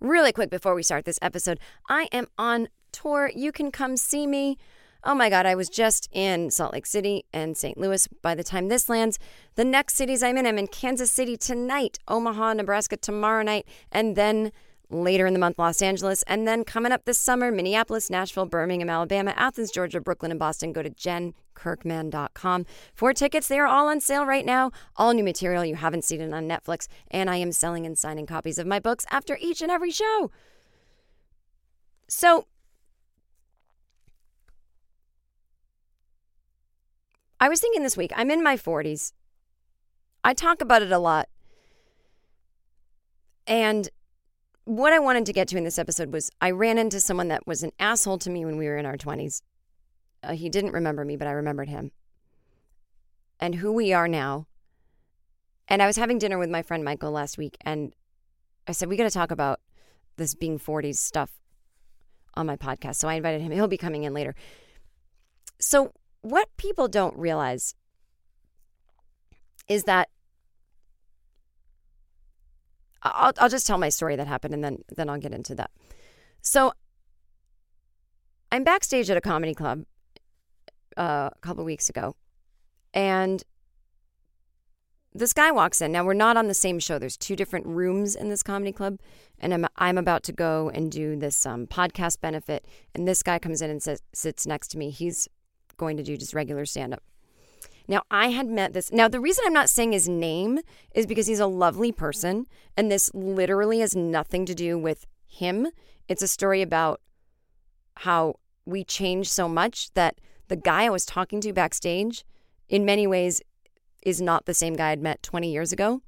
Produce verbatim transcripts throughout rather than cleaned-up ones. Really quick before we start this episode, I am on tour. You can come see me. Oh my God, I was just in Salt Lake City and Saint Louis by the time this lands. The next cities I'm in, I'm in Kansas City tonight, Omaha, Nebraska tomorrow night, and then later in the month, Los Angeles. And then coming up this summer, Minneapolis, Nashville, Birmingham, Alabama, Athens, Georgia, Brooklyn, and Boston. Go to jen kirkman dot com for tickets. They are all on sale right now. All new material you haven't seen it on Netflix. And I am selling and signing copies of my books after each and every show. So I was thinking this week, I'm in my forties. I talk about it a lot. And what I wanted to get to in this episode was I ran into someone that was an asshole to me when we were in our twenties. Uh, he didn't remember me, but I remembered him. And who we are now. And I was having dinner with my friend Michael last week, and I said, we got to talk about this being forties stuff on my podcast. So I invited him. He'll be coming in later. So what people don't realize is that I'll I'll just tell my story that happened, and then, then I'll get into that. So I'm backstage at a comedy club uh, a couple of weeks ago, and this guy walks in. Now, we're not on the same show. There's two different rooms in this comedy club, and I'm I'm about to go and do this um, podcast benefit, and this guy comes in and sits, sits next to me. He's going to do just regular stand-up. Now, I had met this. Now, the reason I'm not saying his name is because he's a lovely person, and this literally has nothing to do with him. It's a story about how we change so much that the guy I was talking to backstage, in many ways, is not the same guy I'd met twenty years ago.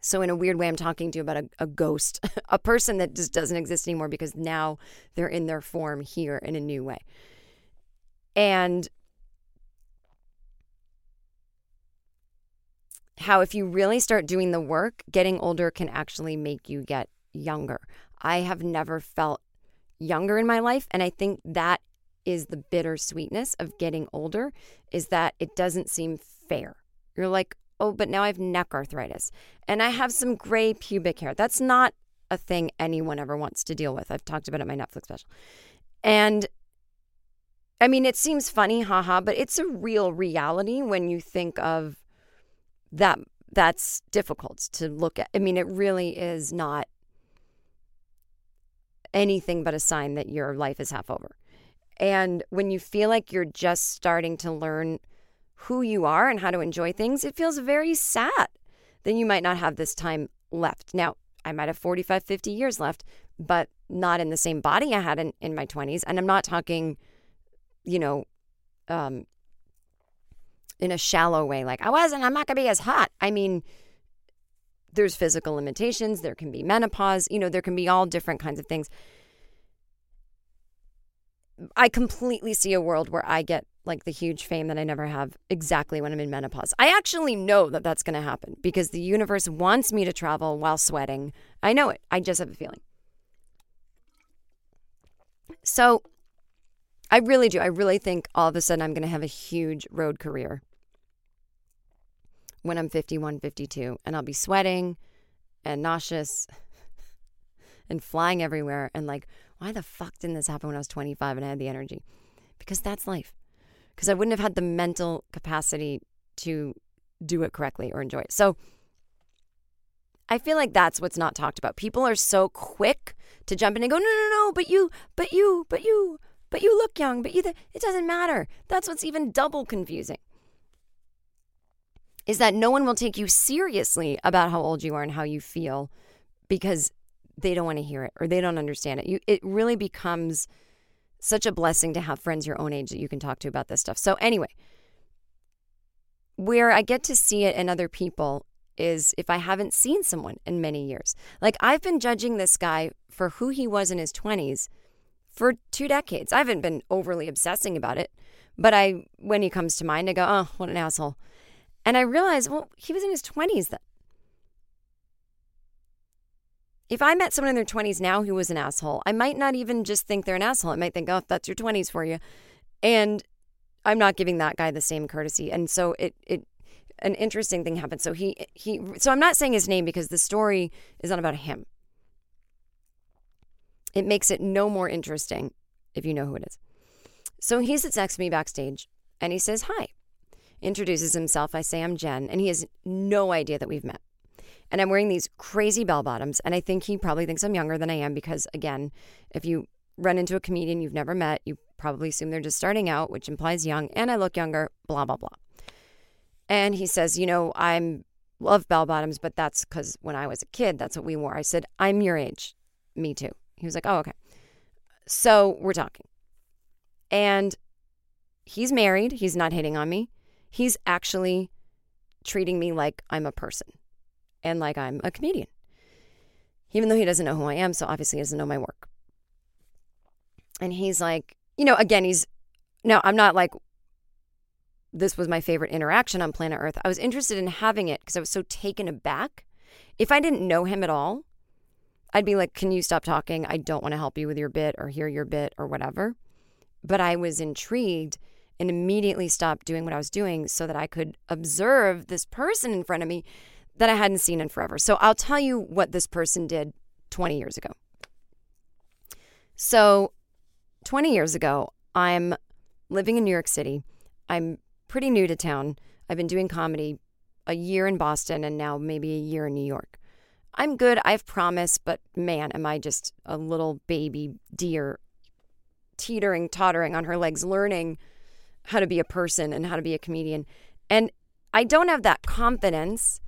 So in a weird way, I'm talking to you about a, a ghost, a person that just doesn't exist anymore because now they're in their form here in a new way. And how if you really start doing the work, getting older can actually make you get younger. I have never felt younger in my life, and I think that is the bittersweetness of getting older, is that it doesn't seem fair. You're like, oh, but now I have neck arthritis, and I have some gray pubic hair. That's not a thing anyone ever wants to deal with. I've talked about it in my Netflix special. And I mean, it seems funny, haha, but it's a real reality when you think of That that's difficult to look at. I mean, it really is not anything but a sign that your life is half over. And when you feel like you're just starting to learn who you are and how to enjoy things, it feels very sad that you might not have this time left. Now, I might have forty-five, fifty years left, but not in the same body I had in, in my twenties. And I'm not talking, you know, um, in a shallow way, like I wasn't, I'm not going to be as hot. I mean, there's physical limitations. There can be menopause. You know, there can be all different kinds of things. I completely see a world where I get like the huge fame that I never have exactly when I'm in menopause. I actually know that that's going to happen because the universe wants me to travel while sweating. I know it. I just have a feeling. So I really do. I really think all of a sudden I'm going to have a huge road career when I'm fifty-one, fifty-two, and I'll be sweating and nauseous and flying everywhere and like, why the fuck didn't this happen when I was twenty-five and I had the energy? Because that's life. Because I wouldn't have had the mental capacity to do it correctly or enjoy it. So I feel like that's what's not talked about. People are so quick to jump in and go, no, no, no, but you, but you, but you, but you look young, but you, th- it doesn't matter. That's what's even double confusing, is that no one will take you seriously about how old you are and how you feel because they don't want to hear it or they don't understand it. You, it really becomes such a blessing to have friends your own age that you can talk to about this stuff. So anyway, where I get to see it in other people is if I haven't seen someone in many years. Like, I've been judging this guy for who he was in his twenties for two decades. I haven't been overly obsessing about it, but I, when he comes to mind, I go, oh, what an asshole. And I realized, well, he was in his twenties then. If I met someone in their twenties now who was an asshole, I might not even just think they're an asshole. I might think, oh, that's your twenties for you. And I'm not giving that guy the same courtesy. And so it, it, an interesting thing happened. So he, he, so I'm not saying his name because the story is not about him. It makes it no more interesting if you know who it is. So he sits next to me backstage and he says, hi. Introduces himself. I say, I'm Jen. And he has no idea that we've met. And I'm wearing these crazy bell bottoms. And I think he probably thinks I'm younger than I am because, again, if you run into a comedian you've never met, you probably assume they're just starting out, which implies young. And I look younger, blah, blah, blah. And he says, you know, I love bell bottoms, but that's because when I was a kid, that's what we wore. I said, I'm your age. Me too. He was like, oh, okay. So we're talking. And he's married. He's not hitting on me. He's actually treating me like I'm a person and like I'm a comedian, even though he doesn't know who I am. So obviously he doesn't know my work. And he's like, you know, again, he's, no, I'm not like, this was my favorite interaction on planet Earth. I was interested in having it because I was so taken aback. If I didn't know him at all, I'd be like, can you stop talking? I don't want to help you with your bit or hear your bit or whatever. But I was intrigued and immediately stopped doing what I was doing so that I could observe this person in front of me that I hadn't seen in forever. So I'll tell you what this person did twenty years ago. So twenty years ago, I'm living in New York City. I'm pretty new to town. I've been doing comedy a year in Boston and now maybe a year in New York. I'm good. I've promised, but man, am I just a little baby deer teetering, tottering on her legs, learning how to be a person and how to be a comedian. And I don't have that confidence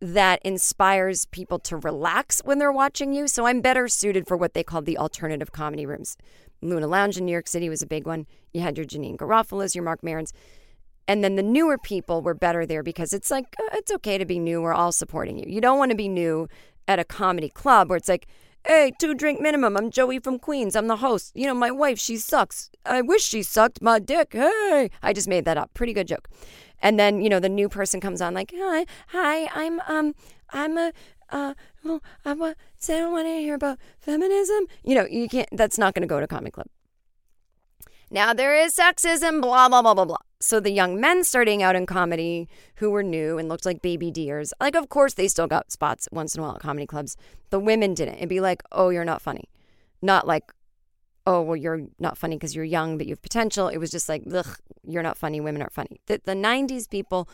that inspires people to relax when they're watching you. So I'm better suited for what they call the alternative comedy rooms. Luna Lounge in New York City was a big one. You had your Janine Garofalo's, your Marc Maron's. And then the newer people were better there because it's like, it's okay to be new. We're all supporting you. You don't want to be new at a comedy club where it's like, hey, two drink minimum. I'm Joey from Queens. I'm the host. You know, my wife, she sucks. I wish she sucked my dick. Hey, I just made that up. Pretty good joke. And then, you know, the new person comes on like, hi, hi, I'm, um, I'm a, uh, well, I want, say I don't want to hear about feminism. You know, you can't, that's not going to go to comic club. Now there is sexism, blah, blah, blah, blah, blah. So the young men starting out in comedy who were new and looked like baby deers, like, of course, they still got spots once in a while at comedy clubs. The women didn't. It'd be like, oh, you're not funny. Not like, oh, well, you're not funny because you're young, but you have potential. It was just like, ugh, you're not funny. Women aren't funny. The, the nineties people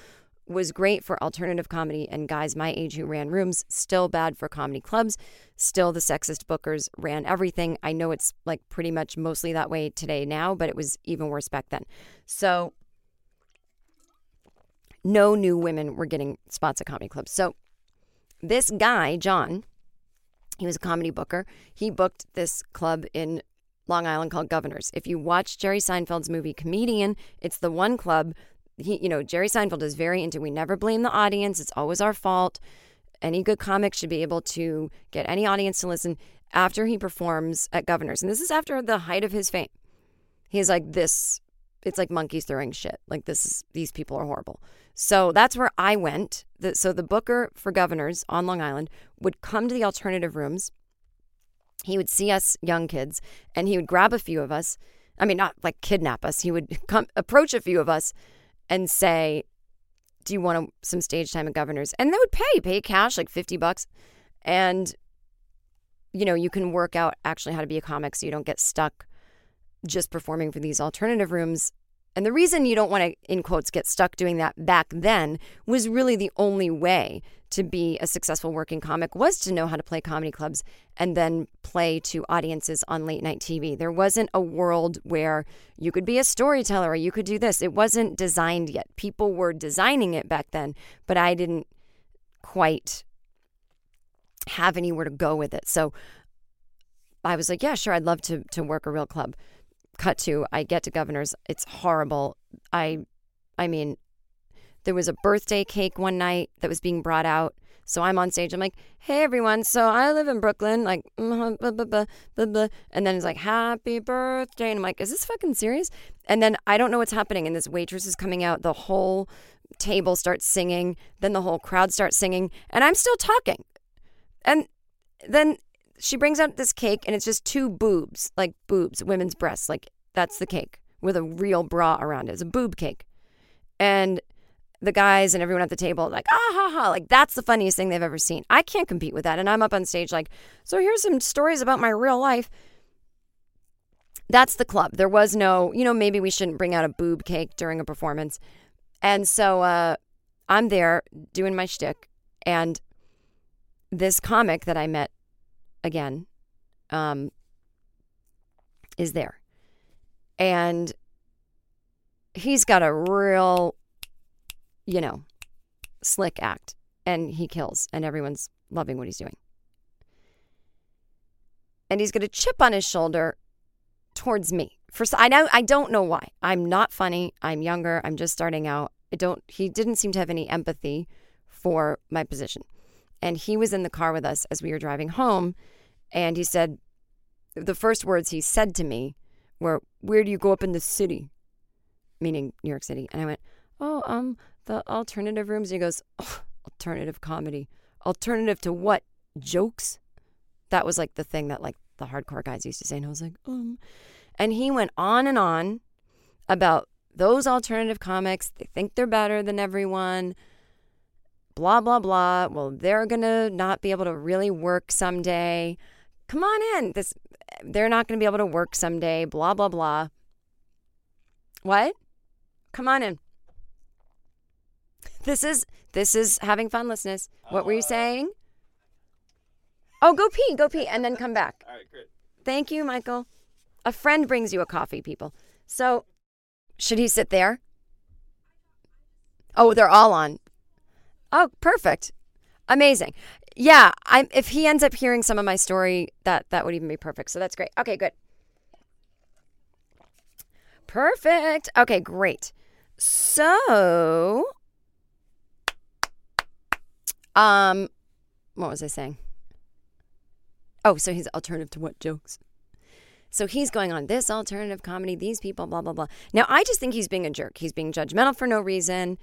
was great for alternative comedy. And guys my age who ran rooms, still bad for comedy clubs. Still the sexist bookers ran everything. I know it's like pretty much mostly that way today now, but it was even worse back then. So no new women were getting spots at comedy clubs. So this guy, John, he was a comedy booker. He booked this club in Long Island called Governors. If you watch Jerry Seinfeld's movie Comedian, it's the one club. He, you know, Jerry Seinfeld is very into, we never blame the audience. It's always our fault. Any good comic should be able to get any audience to listen after he performs at Governors. And this is after the height of his fame. He's like this. It's like monkeys throwing shit. Like this is, these people are horrible. So that's where I went. The, so the booker for Governors on Long Island would come to the alternative rooms. He would see us young kids and he would grab a few of us. I mean, not like kidnap us. He would come approach a few of us and say, do you want a, some stage time at Governors? And they would pay, pay cash, like fifty bucks. And, you know, you can work out actually how to be a comic so you don't get stuck just performing for these alternative rooms. And the reason you don't want to, in quotes, get stuck doing that back then was really the only way to be a successful working comic was to know how to play comedy clubs and then play to audiences on late night T V. There wasn't a world where you could be a storyteller or you could do this. It wasn't designed yet. People were designing it back then, but I didn't quite have anywhere to go with it. So I was like, yeah, sure, I'd love to to work a real club. Cut to, I get to Governors. It's horrible. I, I mean, there was a birthday cake one night that was being brought out. So I'm on stage. I'm like, hey, everyone. So I live in Brooklyn. Like, mm-hmm, blah, blah, blah, blah, blah. And then it's like, happy birthday. And I'm like, is this fucking serious? And then I don't know what's happening. And this waitress is coming out. The whole table starts singing. Then the whole crowd starts singing. And I'm still talking. And then she brings out this cake, and it's just two boobs, like boobs, women's breasts. Like, that's the cake with a real bra around it. It's a boob cake. And the guys and everyone at the table like, ah, ha, ha. Like, that's the funniest thing they've ever seen. I can't compete with that. And I'm up on stage like, so here's some stories about my real life. That's the club. There was no, you know, maybe we shouldn't bring out a boob cake during a performance. And so uh, I'm there doing my shtick. And this comic that I met, again, um, is there. And he's got a real, you know, slick act. And he kills. And everyone's loving what he's doing. And he's got a chip on his shoulder towards me. For I don't, I don't know why. I'm not funny. I'm younger. I'm just starting out. I don't. He didn't seem to have any empathy for my position. And he was in the car with us as we were driving home. And he said, the first words he said to me were, where do you go up in the city? Meaning New York City. And I went, oh, um, the alternative rooms. And he goes, oh, alternative comedy. Alternative to what? Jokes? That was like the thing that like the hardcore guys used to say. And I was like, um. And he went on and on about those alternative comics. They think they're better than everyone. Blah, blah, blah. Well, they're going to not be able to really work someday. Come on in. This, they're not going to be able to work someday. Blah, blah, blah. What? Come on in. This is this is having fun, listeners. What were you saying? Oh, go pee, go pee, and then come back. All right, great. Thank you, Michael. A friend brings you a coffee, people. So should he sit there? Oh, they're all on. Oh, perfect. Amazing. Yeah, I'm, if he ends up hearing some of my story, that, that would even be perfect. So that's great. Okay, good. Perfect. Okay, great. So, um, what was I saying? Oh, so he's alternative to what jokes? So he's going on this alternative comedy, these people, blah, blah, blah. Now, I just think he's being a jerk. He's being judgmental for no reason,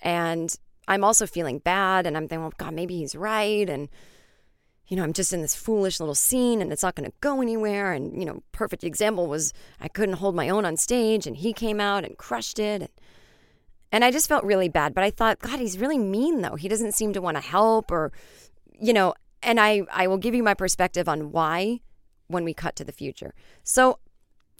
and I'm also feeling bad, and I'm thinking, well, God, maybe he's right, and, you know, I'm just in this foolish little scene, and it's not going to go anywhere, and, you know, perfect example was I couldn't hold my own on stage, and he came out and crushed it, and, and I just felt really bad, but I thought, God, he's really mean, though. He doesn't seem to want to help, or, you know, and I, I will give you my perspective on why when we cut to the future. So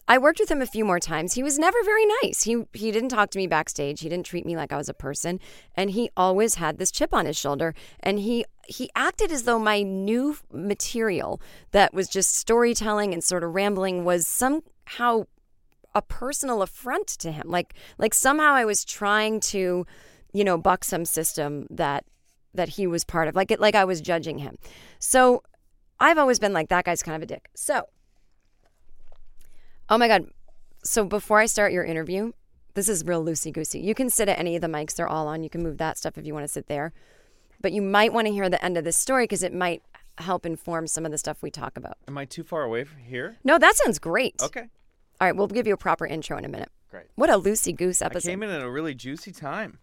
I worked with him a few more times. He was never very nice. He he didn't talk to me backstage. He didn't treat me like I was a person. And he always had this chip on his shoulder. And he, he acted as though my new material that was just storytelling and sort of rambling was somehow a personal affront to him. Like, like somehow I was trying to, you know, buxom system that that he was part of. Like it, like I was judging him. So I've always been like, that guy's kind of a dick. So, oh my God. So before I start your interview, this is real loosey-goosey. You can sit at any of the mics. They're all on. You can move that stuff if you want to sit there. But you might want to hear the end of this story because it might help inform some of the stuff we talk about. Am I too far away from here? No, that sounds great. Okay. All right, we'll give you a proper intro in a minute. Great. What a loosey-goose episode. I came in at a really juicy time.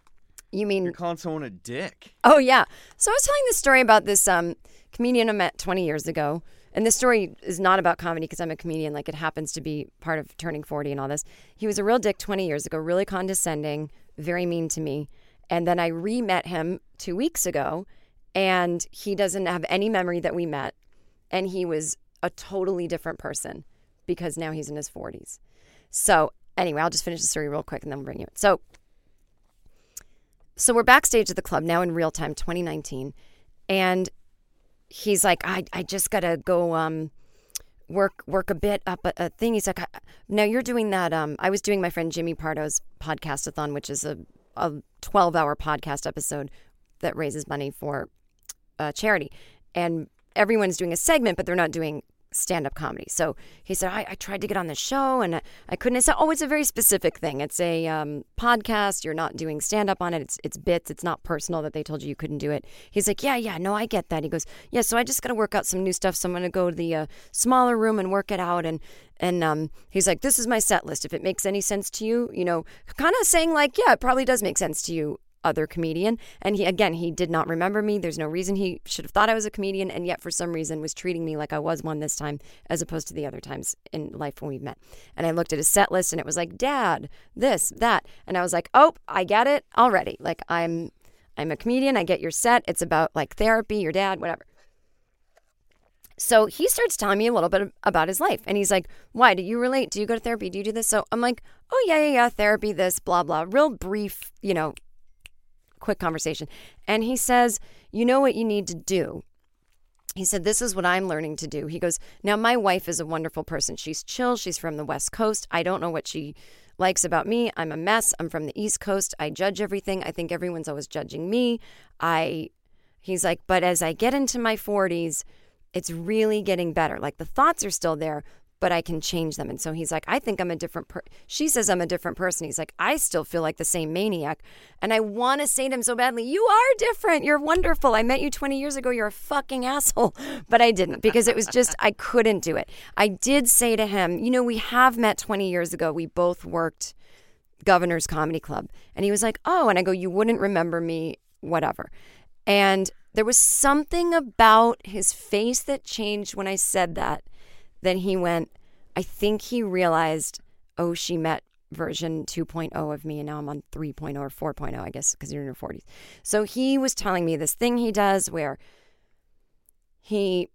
You mean... You're calling someone a dick. Oh, yeah. So I was telling this story about this um, comedian I met twenty years ago. And this story is not about comedy because I'm a comedian. Like, it happens to be part of turning forty and all this. He was a real dick twenty years ago, really condescending, very mean to me. And then I re-met him two weeks ago, and he doesn't have any memory that we met. And he was a totally different person because now he's in his forties. So anyway, I'll just finish the story real quick, and then we'll bring you in. So, so we're backstage at the club now in real time, twenty nineteen. And... he's like, I, I just got to go um, work work a bit up a, a thing. He's like, now you're doing that. Um, I was doing my friend Jimmy Pardo's podcastathon, which is a, a twelve-hour podcast episode that raises money for uh, charity. And everyone's doing a segment, but they're not doing stand-up comedy. So he said, I, I tried to get on the show, and I, I couldn't. I said, oh, it's a very specific thing. It's a um, podcast. You're not doing stand-up on it. It's it's bits. It's not personal that they told you you couldn't do it. He's like, yeah, yeah, no, I get that. He goes, yeah, so I just got to work out some new stuff, so I'm going to go to the uh, smaller room and work it out. And and um, he's like, this is my set list. If it makes any sense to you, you know, kind of saying like, yeah, it probably does make sense to you, other comedian. And he, again, he did not remember me. There's no reason he should have thought I was a comedian, and yet for some reason was treating me like I was one this time as opposed to the other times in life when we've met. And I looked at his set list, and it was like, dad, this, that. And I was like, oh, I get it already. Like, I'm I'm a comedian. I get your set. It's about, like, therapy, your dad, whatever. So he starts telling me a little bit about his life. And he's like, why? Do you relate? Do you go to therapy? Do you do this? So I'm like, oh, yeah, yeah, yeah, therapy, this, blah, blah. Real brief, you know, quick conversation. And he says, you know what you need to do? He said, this is what I'm learning to do. He goes, now my wife is a wonderful person. She's chill. She's from the West Coast. I don't know what she likes about me. I'm a mess. I'm from the East Coast. I judge everything. I think everyone's always judging me. I, he's like, but as I get into my forties, it's really getting better. Like, the thoughts are still there, but I can change them. And so he's like, I think I'm a different person. She says I'm a different person. He's like, I still feel like the same maniac. And I want to say to him so badly, you are different. You're wonderful. I met you twenty years ago. You're a fucking asshole. But I didn't, because it was just, I couldn't do it. I did say to him, you know, we have met twenty years ago. We both worked Governors Comedy Club. And he was like, oh. And I go, you wouldn't remember me, whatever. And there was something about his face that changed when I said that. Then he went, I think he realized, oh, she met version two point oh of me, and now I'm on three point oh or four point oh, I guess, because you're in your forties. So he was telling me this thing he does where he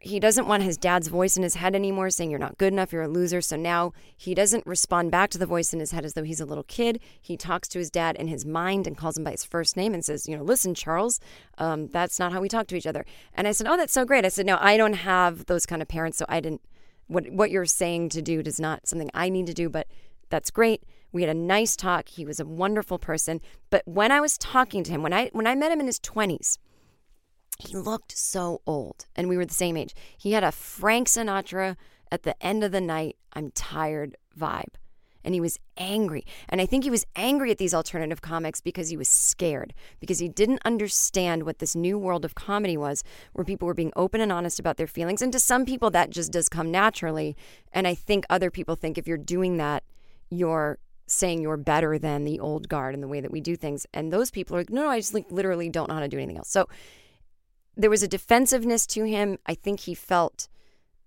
he doesn't want his dad's voice in his head anymore, saying you're not good enough, you're a loser. So now he doesn't respond back to the voice in his head as though he's a little kid. He talks to his dad in his mind and calls him by his first name and says, you know, listen, Charles, um, that's not how we talk to each other. And I said, oh, that's so great. I said, no, I don't have those kind of parents, so I didn't, what, what you're saying to do is not something I need to do, but that's great. We had a nice talk. He was a wonderful person. But when I was talking to him, when I when I met him in his twenties, he looked so old, and we were the same age. He had a Frank Sinatra at the end of the night, I'm tired vibe, and he was angry. And I think he was angry at these alternative comics because he was scared, because he didn't understand what this new world of comedy was, where people were being open and honest about their feelings. And to some people, that just does come naturally. And I think other people think if you're doing that, you're saying you're better than the old guard in the way that we do things. And those people are like, no, no, I just like literally don't know how to do anything else. So there was a defensiveness to him. I think he felt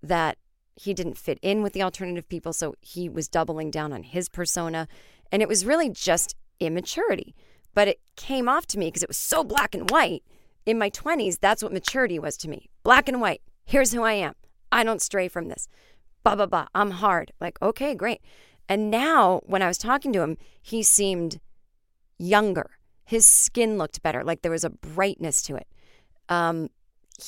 that he didn't fit in with the alternative people, so he was doubling down on his persona. And it was really just immaturity. But it came off to me because it was so black and white. In my twenties, that's what maturity was to me. Black and white. Here's who I am. I don't stray from this. Blah, blah, blah. I'm hard. Like, okay, great. And now when I was talking to him, he seemed younger. His skin looked better. Like, there was a brightness to it. Um,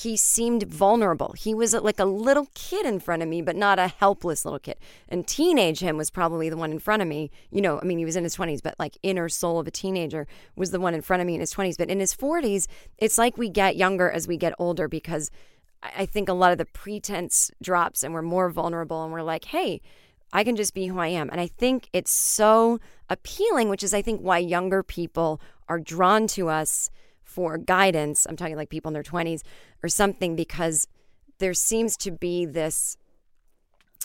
he seemed vulnerable. He was like a little kid in front of me, but not a helpless little kid. And teenage him was probably the one in front of me. You know, I mean, he was in his twenties, but like inner soul of a teenager was the one in front of me in his twenties. But in his forties, it's like we get younger as we get older, because I think a lot of the pretense drops and we're more vulnerable and we're like, hey, I can just be who I am. And I think it's so appealing, which is I think why younger people are drawn to us for guidance. I'm talking like people in their twenties or something, because there seems to be this,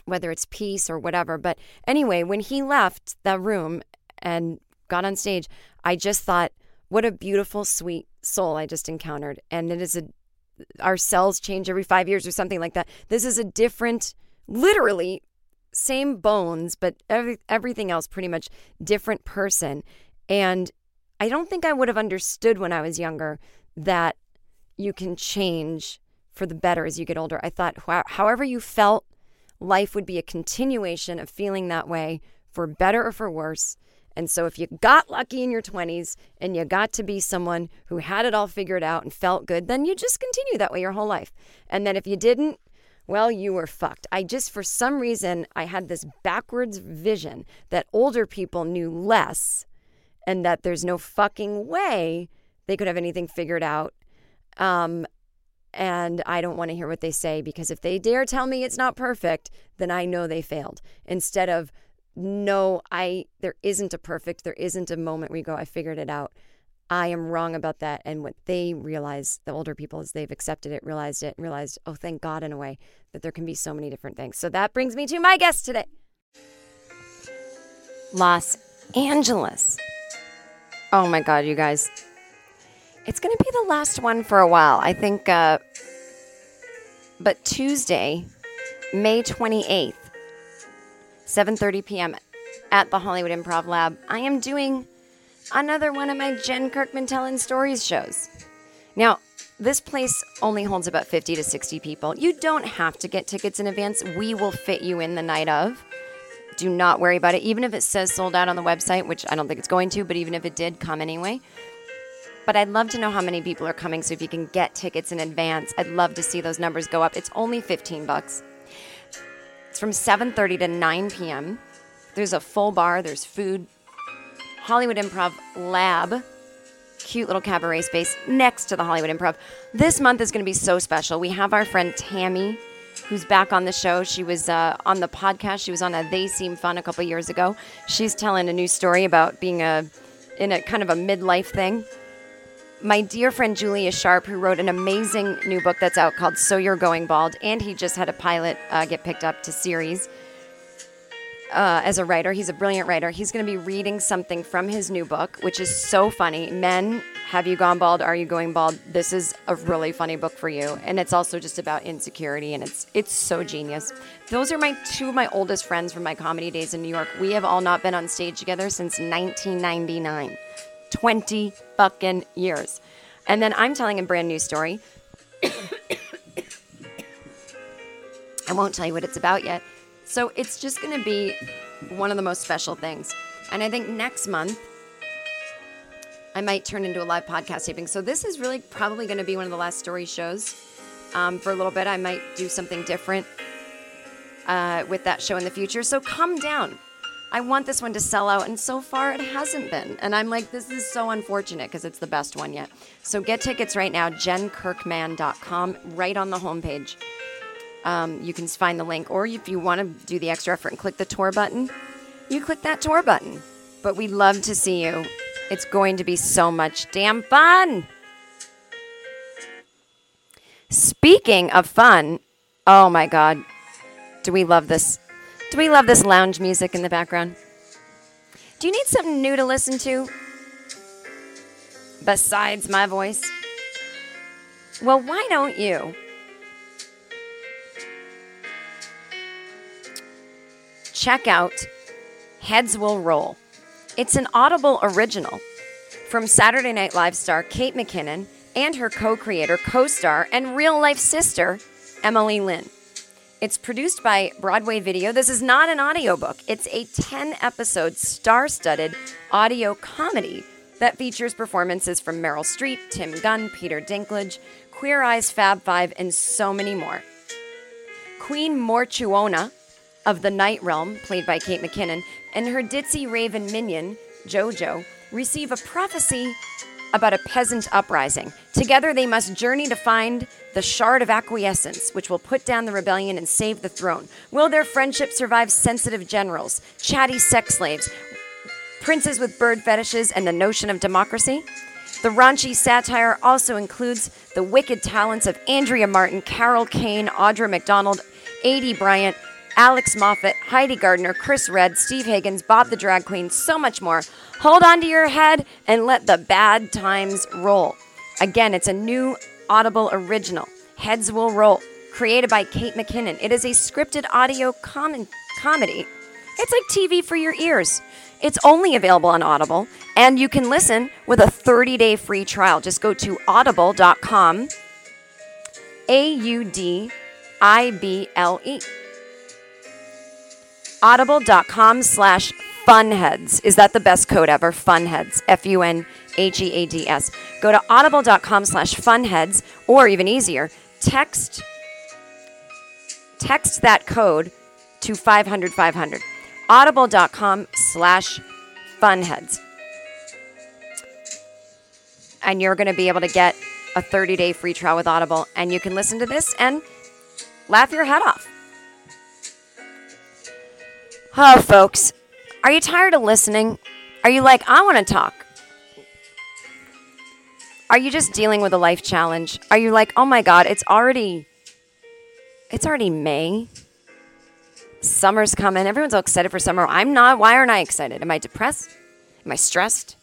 whether it's peace or whatever. But anyway, when he left the room and got on stage, I just thought, what a beautiful, sweet soul I just encountered. And it is a, our cells change every five years or something like that. This is a different, literally same bones, but every, everything else pretty much different person. And I don't think I would have understood when I was younger that you can change for the better as you get older. I thought wh- however you felt, life would be a continuation of feeling that way for better or for worse. And so if you got lucky in your twenties and you got to be someone who had it all figured out and felt good, then you just continue that way your whole life. And then if you didn't, well, you were fucked. I just, for some reason, I had this backwards vision that older people knew less and that there's no fucking way they could have anything figured out. Um, and I don't want to hear what they say, because if they dare tell me it's not perfect, then I know they failed. Instead of, no, I there isn't a perfect, there isn't a moment where you go, I figured it out. I am wrong about that. And what they realize, the older people, is they've accepted it, realized it, and realized, oh, thank God, in a way, that there can be so many different things. So that brings me to my guest today. Los Angeles. Oh my God, you guys. It's going to be the last one for a while, I think. Uh, but Tuesday, May twenty-eighth, seven thirty p.m. at the Hollywood Improv Lab, I am doing another one of my Jen Kirkman Telling Stories shows. Now, this place only holds about fifty to sixty people. You don't have to get tickets in advance. We will fit you in the night of. Do not worry about it. Even if it says sold out on the website, which I don't think it's going to, but even if it did, come anyway. But I'd love to know how many people are coming, so if you can get tickets in advance, I'd love to see those numbers go up. It's only fifteen bucks. It's from seven thirty to nine p.m. There's a full bar. There's food. Hollywood Improv Lab. Cute little cabaret space next to the Hollywood Improv. This month is going to be so special. We have our friend Tammy, who's back on the show. She was uh, on the podcast. She was on a They Seem Fun a couple years ago. She's telling a new story about being a in a kind of a midlife thing. My dear friend Julia Sharp, who wrote an amazing new book that's out called So You're Going Bald, and he just had a pilot uh, get picked up to series uh, as a writer. He's a brilliant writer. He's going to be reading something from his new book, which is so funny. Men, have you gone bald? Are you going bald? This is a really funny book for you. And it's also just about insecurity, and it's it's so genius. Those are my two of my oldest friends from my comedy days in New York. We have all not been on stage together since nineteen ninety-nine. twenty fucking years. And then I'm telling a brand new story. I won't tell you what it's about yet. So it's just going to be one of the most special things. And I think next month I might turn into a live podcast taping. So this is really probably going to be one of the last story shows um, for a little bit. I might do something different uh, with that show in the future. So come down. I want this one to sell out, and so far it hasn't been. And I'm like, this is so unfortunate, because it's the best one yet. So get tickets right now, jen kirkman dot com, right on the homepage. Um, you can find the link, or if you want to do the extra effort and click the tour button, you click that tour button. But we'd love to see you. It's going to be so much damn fun. Speaking of fun, oh my God, do we love this? Do we love this lounge music in the background? Do you need something new to listen to besides my voice? Well, why don't you check out Heads Will Roll? It's an Audible original from Saturday Night Live star Kate McKinnon and her co-creator, co-star, and real-life sister, Emily Lynn. It's produced by Broadway Video. This is not an audiobook. It's a ten-episode, star-studded audio comedy that features performances from Meryl Streep, Tim Gunn, Peter Dinklage, Queer Eye's Fab Five, and so many more. Queen Mortuona of the Night Realm, played by Kate McKinnon, and her ditzy raven minion, Jojo, receive a prophecy about a peasant uprising. Together they must journey to find the Shard of Acquiescence, which will put down the rebellion and save the throne. Will their friendship survive sensitive generals, chatty sex slaves, princes with bird fetishes, and the notion of democracy? The raunchy satire also includes the wicked talents of Andrea Martin, Carol Kane, Audra McDonald, Adie Bryant, Alex Moffat, Heidi Gardner, Chris Redd, Steve Higgins, Bob the Drag Queen, so much more. Hold on to your head and let the bad times roll. Again, it's a new Audible original, Heads Will Roll, created by Kate McKinnon. It is a scripted audio com- comedy. It's like T V for your ears. It's only available on Audible, and you can listen with a thirty-day free trial. Just go to audible dot com, A U D I B L E. Audible.com slash funheads. Is that the best code ever? Funheads. F U N H E A D S. Go to audible.com slash funheads, or even easier, text text that code to five hundred five hundred. Audible.com slash funheads. And you're going to be able to get a thirty-day free trial with Audible, and you can listen to this and laugh your head off. Oh, folks, are you tired of listening? Are you like, I want to talk? Are you just dealing with a life challenge? Are you like, oh my God, it's already, it's already May. Summer's coming. Everyone's all excited for summer. I'm not. Why aren't I excited? Am I depressed? Am I stressed?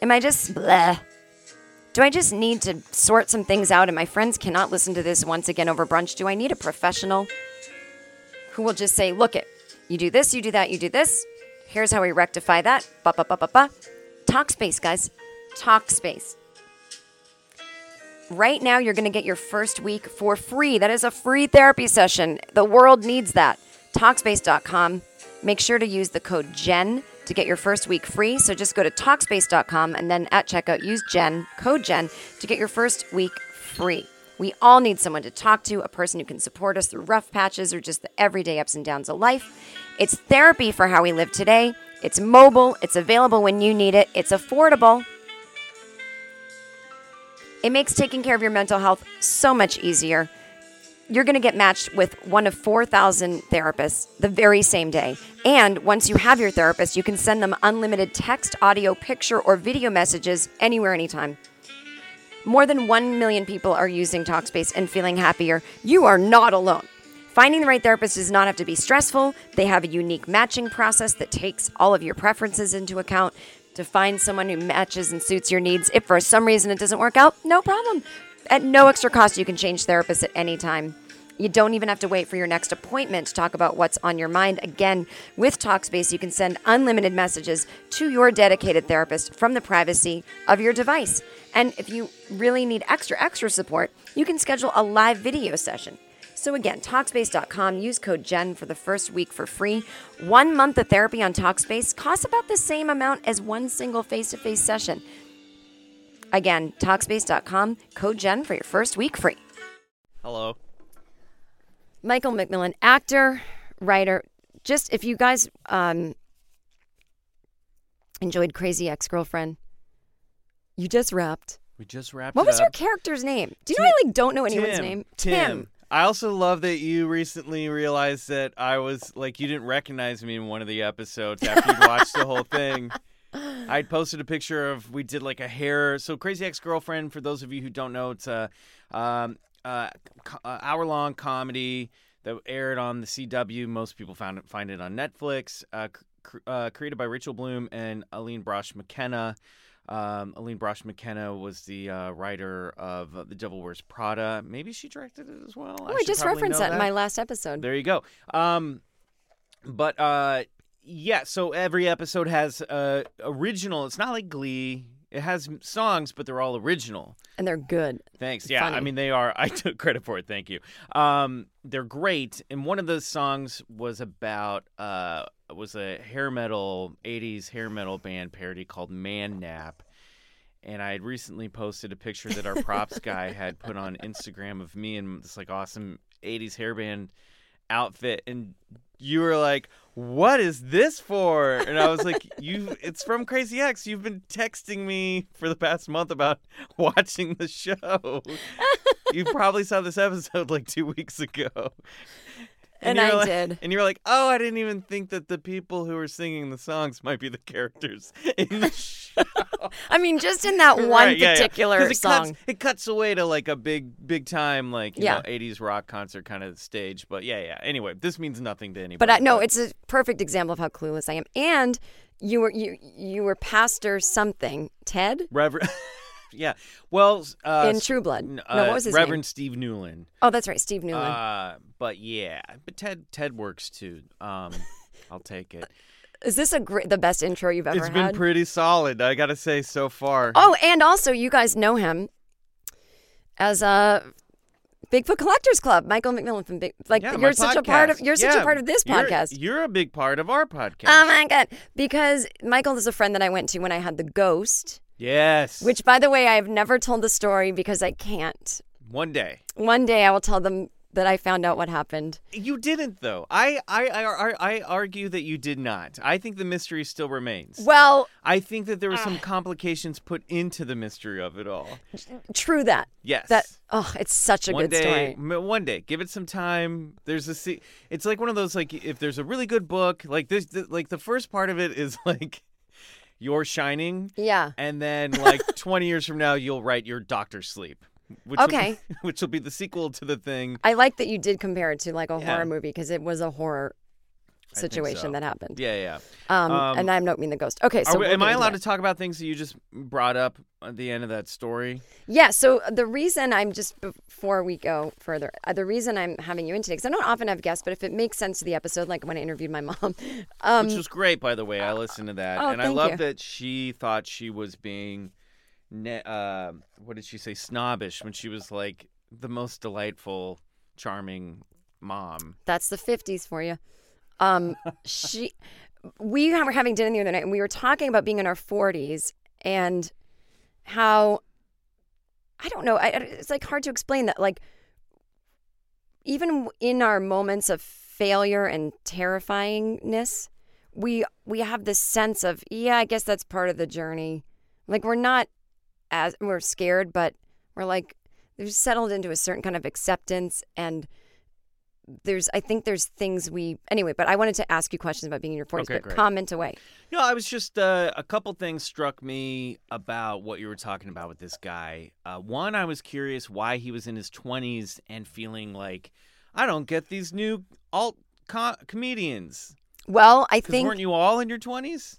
Am I just, bleh? Do I just need to sort some things out and my friends cannot listen to this once again over brunch? Do I need a professional who will just say, look it. You do this, you do that, you do this. Here's how we rectify that. Ba ba ba ba ba. Talkspace, guys. Talkspace. Right now, you're going to get your first week for free. That is a free therapy session. The world needs that. Talkspace dot com. Make sure to use the code Jen to get your first week free. So just go to Talkspace dot com and then at checkout, use Jen, code Jen, to get your first week free. We all need someone to talk to, a person who can support us through rough patches or just the everyday ups and downs of life. It's therapy for how we live today. It's mobile. It's available when you need it. It's affordable. It makes taking care of your mental health so much easier. You're going to get matched with one of four thousand therapists the very same day. And once you have your therapist, you can send them unlimited text, audio, picture, or video messages anywhere, anytime. More than one million people are using Talkspace and feeling happier. You are not alone. Finding the right therapist does not have to be stressful. They have a unique matching process that takes all of your preferences into account to find someone who matches and suits your needs. If for some reason it doesn't work out, no problem. At no extra cost, you can change therapists at any time. You don't even have to wait for your next appointment to talk about what's on your mind. Again, with Talkspace, you can send unlimited messages to your dedicated therapist from the privacy of your device. And if you really need extra, extra support, you can schedule a live video session. So again, Talkspace dot com, use code Jen for the first week for free. One month of therapy on Talkspace costs about the same amount as one single face-to-face session. Again, Talkspace dot com, code Jen for your first week free. Hello. Michael McMillian, actor, writer. Just if you guys um, enjoyed Crazy Ex-Girlfriend, you just wrapped. We just wrapped. What was up. Your character's name? Do you Tim, know I like don't know anyone's Tim, name? Tim. Tim. I also love that you recently realized that I was like you didn't recognize me in one of the episodes after you watched the whole thing. I posted a picture of we did like a hair. So Crazy Ex-Girlfriend, for those of you who don't know, it's a. Um, Uh, co- uh, hour-long comedy that aired on the C W. Most people found it, find it on Netflix. Uh, cr- uh, created by Rachel Bloom and Aline Brosh McKenna. Um, Aline Brosh McKenna was the uh, writer of uh, The Devil Wears Prada. Maybe she directed it as well. Oh, I, I just referenced that in my last episode. There you go. Um, but uh, yeah, so every episode has uh, original. It's not like Glee. It has songs, but they're all original. And they're good. Thanks. Yeah, funny. I mean, they are. I took credit for it. Thank you. Um, they're great. And one of those songs was about uh, was a hair metal, eighties hair metal band parody called Man Nap. And I had recently posted a picture that our props guy had put on Instagram of me in this like awesome eighties hairband outfit. And you were like, what is this for? And I was like, "You, it's from Crazy Ex. You've been texting me for the past month about watching the show. You probably saw this episode like two weeks ago. And, and I like, did. And you were like, oh, I didn't even think that the people who were singing the songs might be the characters in the show. I mean, just in that one right, yeah, particular yeah. it song. Cuts, it cuts away to like a big, big time, like, you yeah. know, eighties rock concert kind of stage. But yeah, yeah. Anyway, this means nothing to anybody. But I, no, it's a perfect example of how clueless I am. And you were you you were Pastor something, Ted? Reverend. Yeah. Well, uh, in True Blood. Uh, no, what was his Reverend name? Reverend Steve Newlin. Oh, that's right, Steve Newlin. Uh, but yeah, but Ted Ted works too. Um, I'll take it. Is this a gr- the best intro you've ever had? It's been had? pretty solid, I got to say, so far. Oh, and also you guys know him as a Bigfoot Collectors Club, Michael McMillian from Big. Like yeah, you're such podcast. a part of you're yeah. such a part of this you're, podcast. You're a big part of our podcast. Oh my God, because Michael is a friend that I went to when I had the ghost. Yes. Which, by the way, I have never told the story because I can't. One day. One day I will tell them that I found out what happened. You didn't, though. I I, I, I argue that you did not. I think the mystery still remains. Well. I think that there were some uh, complications put into the mystery of it all. True that. Yes. That. Oh, it's such a one good day, story. One day. Give it some time. There's a, It's like one of those, like, if there's a really good book, like this, like the first part of it is like. You're shining. Yeah. And then like twenty years from now, you'll write your Doctor Sleep. Which okay. Will be, which will be the sequel to the thing. I like that you did compare it to like a yeah. horror movie because it was a horror situation so. that happened. Yeah, yeah. Um, um, and I'm not mean the ghost. Okay. So we, we'll am I allowed that. to talk about things that you just brought up at the end of that story? Yeah. So the reason I'm just before we go further, uh, the reason I'm having you in today because I don't often have guests, but if it makes sense to the episode, like when I interviewed my mom, um, which was great, by the way, I listened to that, uh, oh, and I love that she thought she was being, ne- uh, what did she say, snobbish when she was like the most delightful, charming mom. That's the fifties for you. Um, she, we were having dinner the other night and we were talking about being in our forties and how, I don't know, I, it's like hard to explain that, like, even in our moments of failure and terrifyingness, we, we have this sense of, yeah, I guess that's part of the journey. Like we're not as, we're scared, but we're like, we've settled into a certain kind of acceptance and There's, I think there's things we, anyway, but I wanted to ask you questions about being in your forties, okay, but great. Comment away. No, I was just, uh, a couple things struck me about what you were talking about with this guy. Uh, one, I was curious why he was in his twenties and feeling like, I don't get these new alt com- comedians. Well, I think. Weren't you all in your twenties?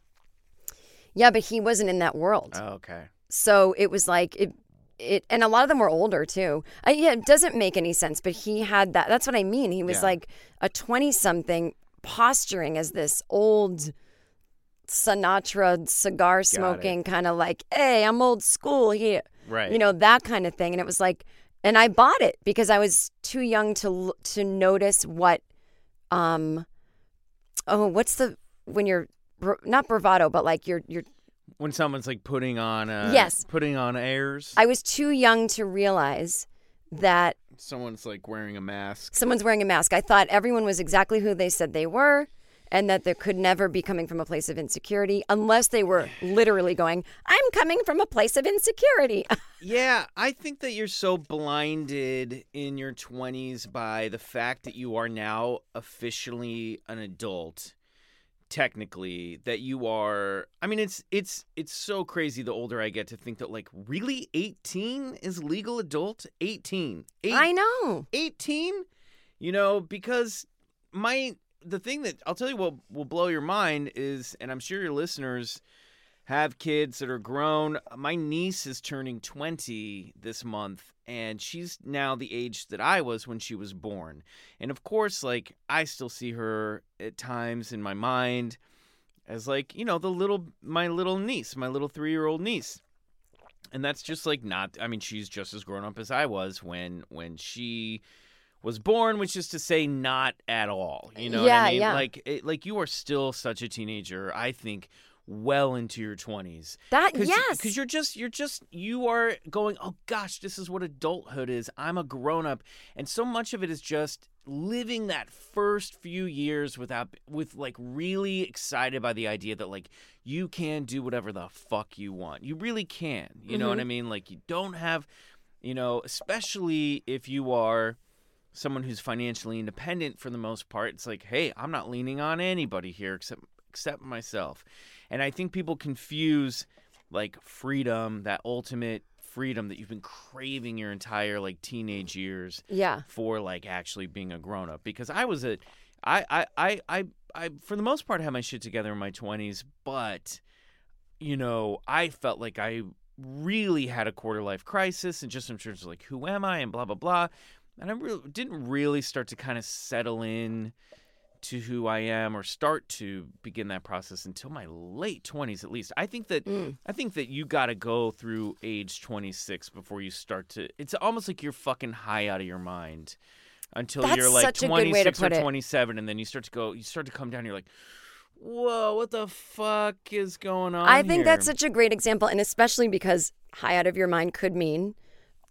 Yeah, but he wasn't in that world. Oh, okay. So it was like, it. It, and a lot of them were older, too. I, yeah, it doesn't make any sense, but he had that. That's what I mean. He was yeah. like a twenty-something posturing as this old Sinatra cigar-smoking kind of like, hey, I'm old school here. Right. You know, that kind of thing. And it was like, and I bought it because I was too young to to notice what, um, oh, what's the, when you're, not bravado, but like you're, you're. When someone's like putting on uh, yes. putting on airs. I was too young to realize that. Someone's like wearing a mask. Someone's wearing a mask. I thought everyone was exactly who they said they were and that they could never be coming from a place of insecurity unless they were literally going, I'm coming from a place of insecurity. Yeah, I think that you're so blinded in your twenties by the fact that you are now officially an adult. Technically, that you are, I mean, it's it's it's so crazy the older I get to think that, like, really eighteen is legal adult? eighteen. Eight, I know. eighteen? You know, because my, the thing that, I'll tell you what will blow your mind is, and I'm sure your listeners have kids that are grown. My niece is turning twenty this month, and she's now the age that I was when she was born. And of course, like, I still see her at times in my mind as, like, you know, the little, my little niece, my little three-year-old niece. And that's just, like, not, I mean, she's just as grown up as I was when, when she was born, which is to say not at all. You know yeah, what I mean? Yeah. Like, it, like you are still such a teenager, I think, well into your twenties. That, Cause, yes. Because you're just, you're just, you are going, oh gosh, this is what adulthood is. I'm a grown-up. And so much of it is just living that first few years without, with like really excited by the idea that like you can do whatever the fuck you want. You really can. You mm-hmm. know what I mean? Like you don't have, you know, especially if you are someone who's financially independent for the most part, it's like, hey, I'm not leaning on anybody here except except myself. And I think people confuse like freedom, that ultimate freedom that you've been craving your entire like teenage years yeah. for like actually being a grown up. Because I was a I, I I I I for the most part had my shit together in my twenties, but you know, I felt like I really had a quarter life crisis and just in terms of like who am I and blah blah blah. And I really, didn't really start to kind of settle in to who I am or start to begin that process until my late twenties, at least. I think that mm. I think that you got to go through age twenty-six before you start to – it's almost like you're fucking high out of your mind until That's you're like twenty-six or twenty-seven. It. And then you start to go – you start to come down and you're like – whoa, what the fuck is going on I think here? That's such a great example, and especially because high out of your mind could mean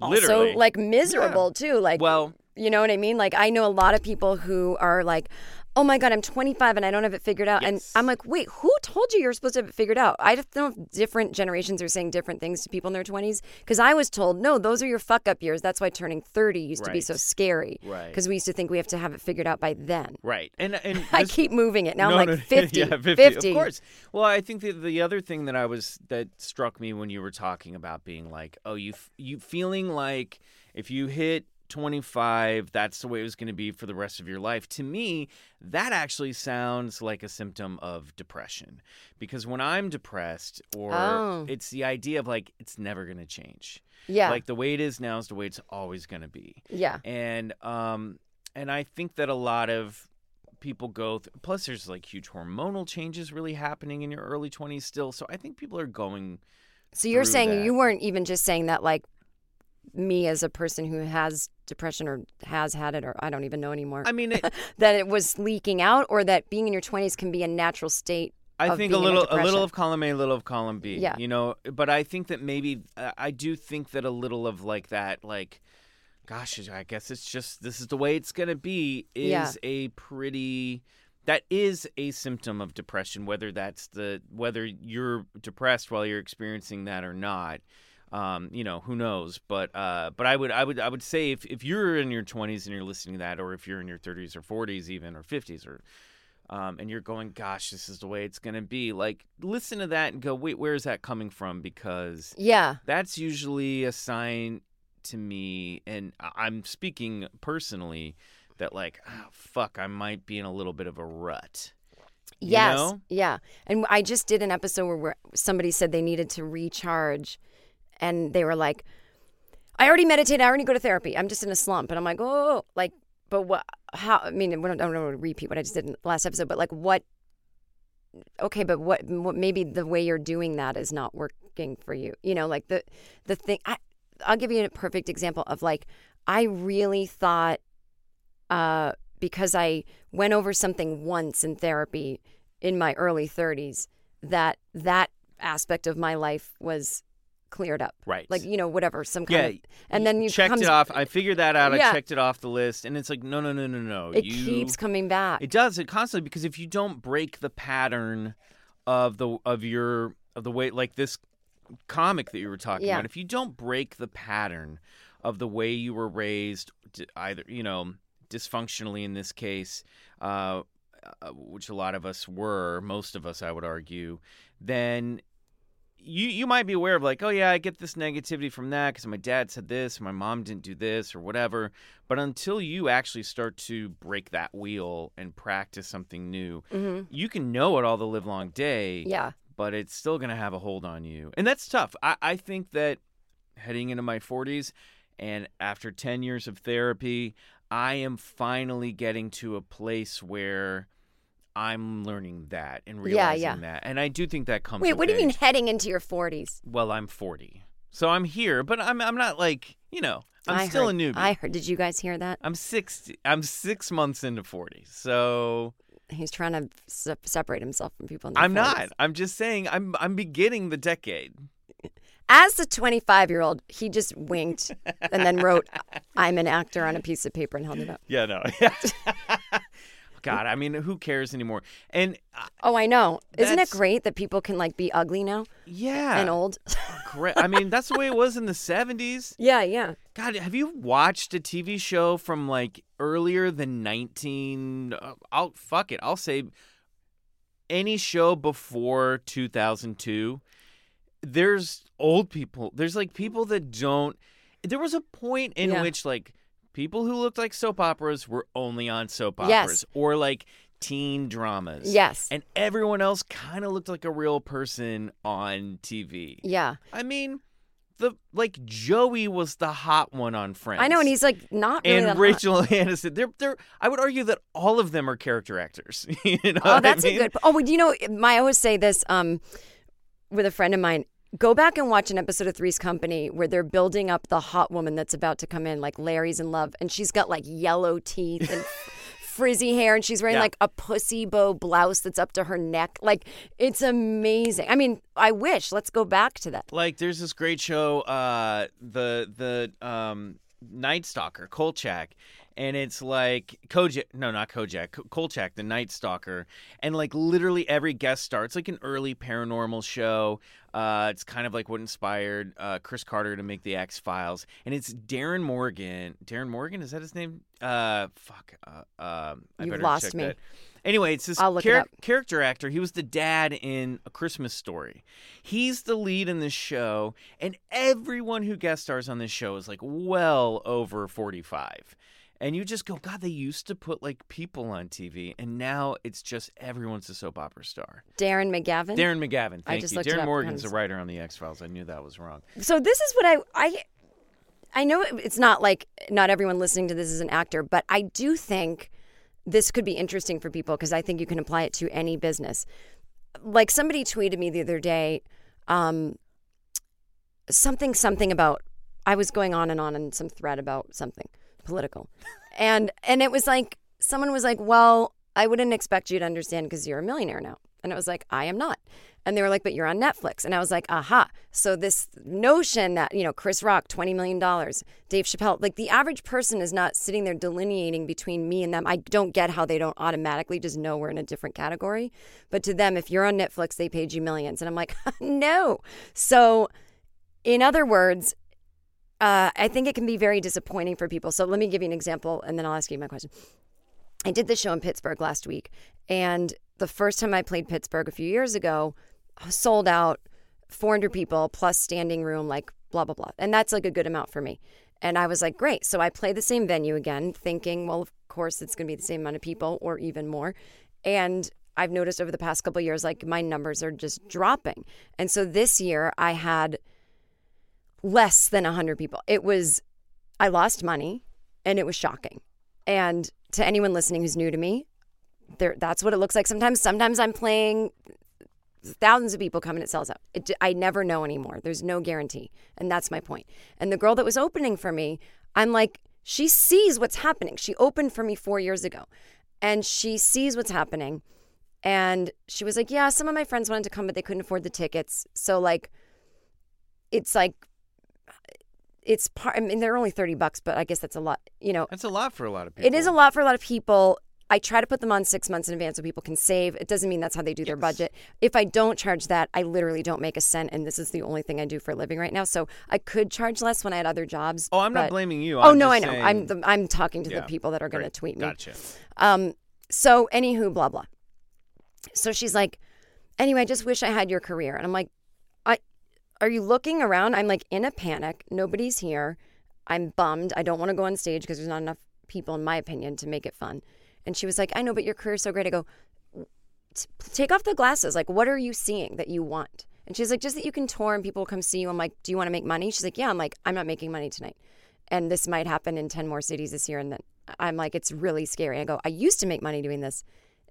also Literally. like miserable yeah. too. Like, well, you know what I mean? Like I know a lot of people who are like, oh my God, I'm twenty-five and I don't have it figured out. Yes. And I'm like, wait, who told you you're supposed to have it figured out? I don't know if different generations are saying different things to people in their twenties. Because I was told, no, those are your fuck up years. That's why turning thirty used right. to be so scary. Right. Because we used to think we have to have it figured out by then. Right. And and this, I keep moving it. Now no, I'm like fifty, yeah, fifty. fifty. Of course. Well, I think the, the other thing that I was, that struck me when you were talking about being like, oh, you you feeling like if you hit twenty-five, that's the way it was going to be for the rest of your life. To me, that actually sounds like a symptom of depression, because when I'm depressed, or oh. it's the idea of like it's never going to change. Yeah, like the way it is now is the way it's always going to be. Yeah, and um, and I think that a lot of people go. Th- plus, there's like huge hormonal changes really happening in your early twenties still. So I think people are going. So you're saying that. You weren't even just saying that like. Me as a person who has depression or has had it, or I don't even know anymore. I mean, it, that it was leaking out, or that being in your twenties can be a natural state. I of think being a little, a, a little of column A, a little of column B. Yeah, you know. But I think that maybe uh, I do think that a little of like that, like, gosh, I guess it's just this is the way it's gonna be. Is yeah. a pretty. That is a symptom of depression, whether that's the whether you're depressed while you're experiencing that or not. Um, you know, who knows? But uh, but I would I would I would say if, if you're in your twenties and you're listening to that, or if you're in your thirties or forties even, or fifties, or um, and you're going, gosh, this is the way it's gonna be. Like, listen to that and go, wait, where is that coming from? Because yeah, that's usually a sign to me, and I'm speaking personally, that like, oh, fuck, I might be in a little bit of a rut. Yes, you know? Yeah. And I just did an episode where, where somebody said they needed to recharge. And they were like, I already meditate. I already go to therapy. I'm just in a slump. And I'm like, oh, like, but what, how, I mean, I don't want to repeat what I just did in the last episode, but like what, okay, but what, what, maybe the way you're doing that is not working for you. You know, like the, the thing, I, I'll give you a perfect example of like, I really thought, uh, because I went over something once in therapy in my early thirties, that that aspect of my life was cleared up. Right. Like, you know, whatever, some kind yeah, of... And then you... Checked comes, it off. I figured that out. Yeah. I checked it off the list. And it's like, no, no, no, no, no. It you, keeps coming back. It does. It constantly... Because if you don't break the pattern of the of your... of the way... Like this comic that you were talking yeah. about. If you don't break the pattern of the way you were raised, either, you know, dysfunctionally in this case, uh, which a lot of us were, most of us, I would argue, then... You you might be aware of like, oh, yeah, I get this negativity from that because my dad said this, my mom didn't do this or whatever. But until you actually start to break that wheel and practice something new, mm-hmm. you can know it all the live long day. Yeah. But it's still going to have a hold on you. And that's tough. I, I think that heading into my forties and after ten years of therapy, I am finally getting to a place where I'm learning that and realizing yeah, yeah. that. And I do think that comes Wait, what do you age. mean heading into your forties? Well, I'm forty. So I'm here, but I'm I'm not like, you know, I'm I still heard, a newbie. I heard. Did you guys hear that? I'm six. I'm six months into forty. So he's trying to se- separate himself from people in their I'm forties. Not. I'm just saying. I'm. I'm beginning the decade. As the twenty-five-year-old, he just winked and then wrote, "I'm an actor" on a piece of paper and held it up. Yeah. No. God, I mean, who cares anymore? And uh, oh, I know. Isn't it great that people can like be ugly now? Yeah, and old. Great. I mean, that's the way it was in the seventies. Yeah, yeah. God, have you watched a T V show from like earlier than nineteen? Uh, I'll fuck it. I'll say any show before two thousand two. There's old people. There's like people that don't. There was a point in yeah. which like. People who looked like soap operas were only on soap operas yes. or like teen dramas. Yes. And everyone else kind of looked like a real person on T V. Yeah. I mean, the like Joey was the hot one on Friends. I know, and he's like not really. And the Rachel hot. Aniston. They're, they're, I would argue that all of them are character actors. You know oh, that's I mean? a good. Oh, you know, my, I always say this um, with a friend of mine. Go back and watch an episode of Three's Company where they're building up the hot woman that's about to come in, like Larry's in love, and she's got like yellow teeth and frizzy hair, and she's wearing yeah. like a pussy bow blouse that's up to her neck. Like, it's amazing. I mean, I wish. Let's go back to that. Like, there's this great show, uh, the the um, Night Stalker, Kolchak, and it's like Kojak. No, not Kojak. Kolchak, the Night Stalker, and like literally every guest star. It's like an early paranormal show. Uh, it's kind of like what inspired uh, Chris Carter to make The X-Files. And it's Darren Morgan. Darren Morgan? Is that his name? Uh, fuck. Uh, uh, I you lost check me. That. Anyway, it's this char- it character actor. He was the dad in A Christmas Story. He's the lead in this show. And everyone who guest stars on this show is like well over forty-five. And you just go, God, they used to put like people on T V, and now it's just everyone's a soap opera star. Darren McGavin? Darren McGavin, thank I just you. Darren Morgan's a writer on The X-Files. I knew that was wrong. So this is what I, I, I know it's not like not everyone listening to this is an actor, but I do think this could be interesting for people because I think you can apply it to any business. Like somebody tweeted me the other day, um, something, something about, I was going on and on in some thread about something. Political. And and it was like, someone was like, well, I wouldn't expect you to understand because you're a millionaire now. And I was like, I am not. And they were like, but you're on Netflix. And I was like, aha. So this notion that, you know, Chris Rock, twenty million dollars, Dave Chappelle, like the average person is not sitting there delineating between me and them. I don't get how they don't automatically just know we're in a different category. But to them, if you're on Netflix, they paid you millions. And I'm like, no. So in other words, Uh, I think it can be very disappointing for people. So let me give you an example, and then I'll ask you my question. I did this show in Pittsburgh last week, and the first time I played Pittsburgh a few years ago, sold out, four hundred people, plus standing room, like blah, blah, blah. And that's like a good amount for me. And I was like, great. So I play the same venue again, thinking, well, of course, it's going to be the same amount of people or even more. And I've noticed over the past couple of years, like my numbers are just dropping. And so this year I had less than one hundred people. It was, I lost money, and it was shocking. And to anyone listening who's new to me, there that's what it looks like sometimes. Sometimes I'm playing thousands of people come and it sells out. It, I never know anymore. There's no guarantee. And that's my point. And the girl that was opening for me, I'm like, she sees what's happening. She opened for me four years ago, and she sees what's happening. And she was like, yeah, some of my friends wanted to come, but they couldn't afford the tickets. So like, it's like, It's part. I mean, they're only thirty bucks, but I guess that's a lot. You know, that's a lot for a lot of people. It is a lot for a lot of people. I try to put them on six months in advance so people can save. It doesn't mean that's how they do yes. their budget. If I don't charge that, I literally don't make a cent, and this is the only thing I do for a living right now. So I could charge less when I had other jobs. Oh, I'm but, not blaming you. I'm oh no, just I know. Saying, I'm the, I'm talking to yeah, the people that are going to tweet me. Gotcha. Um. So anywho, blah blah. So she's like, anyway, I just wish I had your career, and I'm like, I. Are you looking around? I'm like in a panic. Nobody's here. I'm bummed. I don't want to go on stage because there's not enough people, in my opinion, to make it fun. And she was like, I know, but your career's so great. I go, take off the glasses. Like, what are you seeing that you want? And she's like, just that you can tour and people will come see you. I'm like, do you want to make money? She's like, yeah. I'm like, I'm not making money tonight. And this might happen in ten more cities this year. And then I'm like, it's really scary. I go, I used to make money doing this.